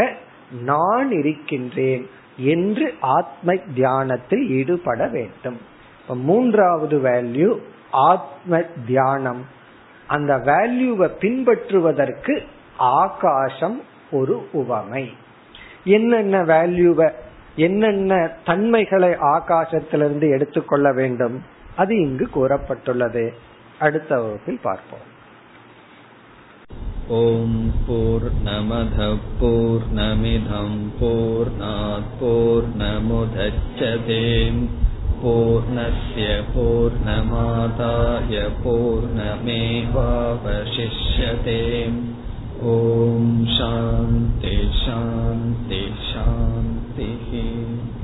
நான் இருக்கின்றேன் என்று ஆத்ம தியானத்தில் ஈடுபட வேண்டும். இப்ப மூன்றாவது வேல்யூ ஆத்ம தியானம். அந்த வேல்யூவை பின்பற்றுவதற்கு ஆகாசம் ஒரு உவமை. என்னென்ன வேல்யூவை, என்னென்ன தன்மைகளை ஆகாசத்திலிருந்து எடுத்துக்கொள்ள வேண்டும் அது இங்கு கூறப்பட்டுள்ளது. அடுத்த வகுப்பில் பார்ப்போம். ஓம் பூர்ணமத பூர்ணமிதம் பூர்ணாத் பூர்ணமுதச்யதே பூர்ணஸ்ய பூர்ணமாதாய பூர்ணமேவாவசிஷ்யதே. ஓம் சாந்தி சாந்தி சாந்தி.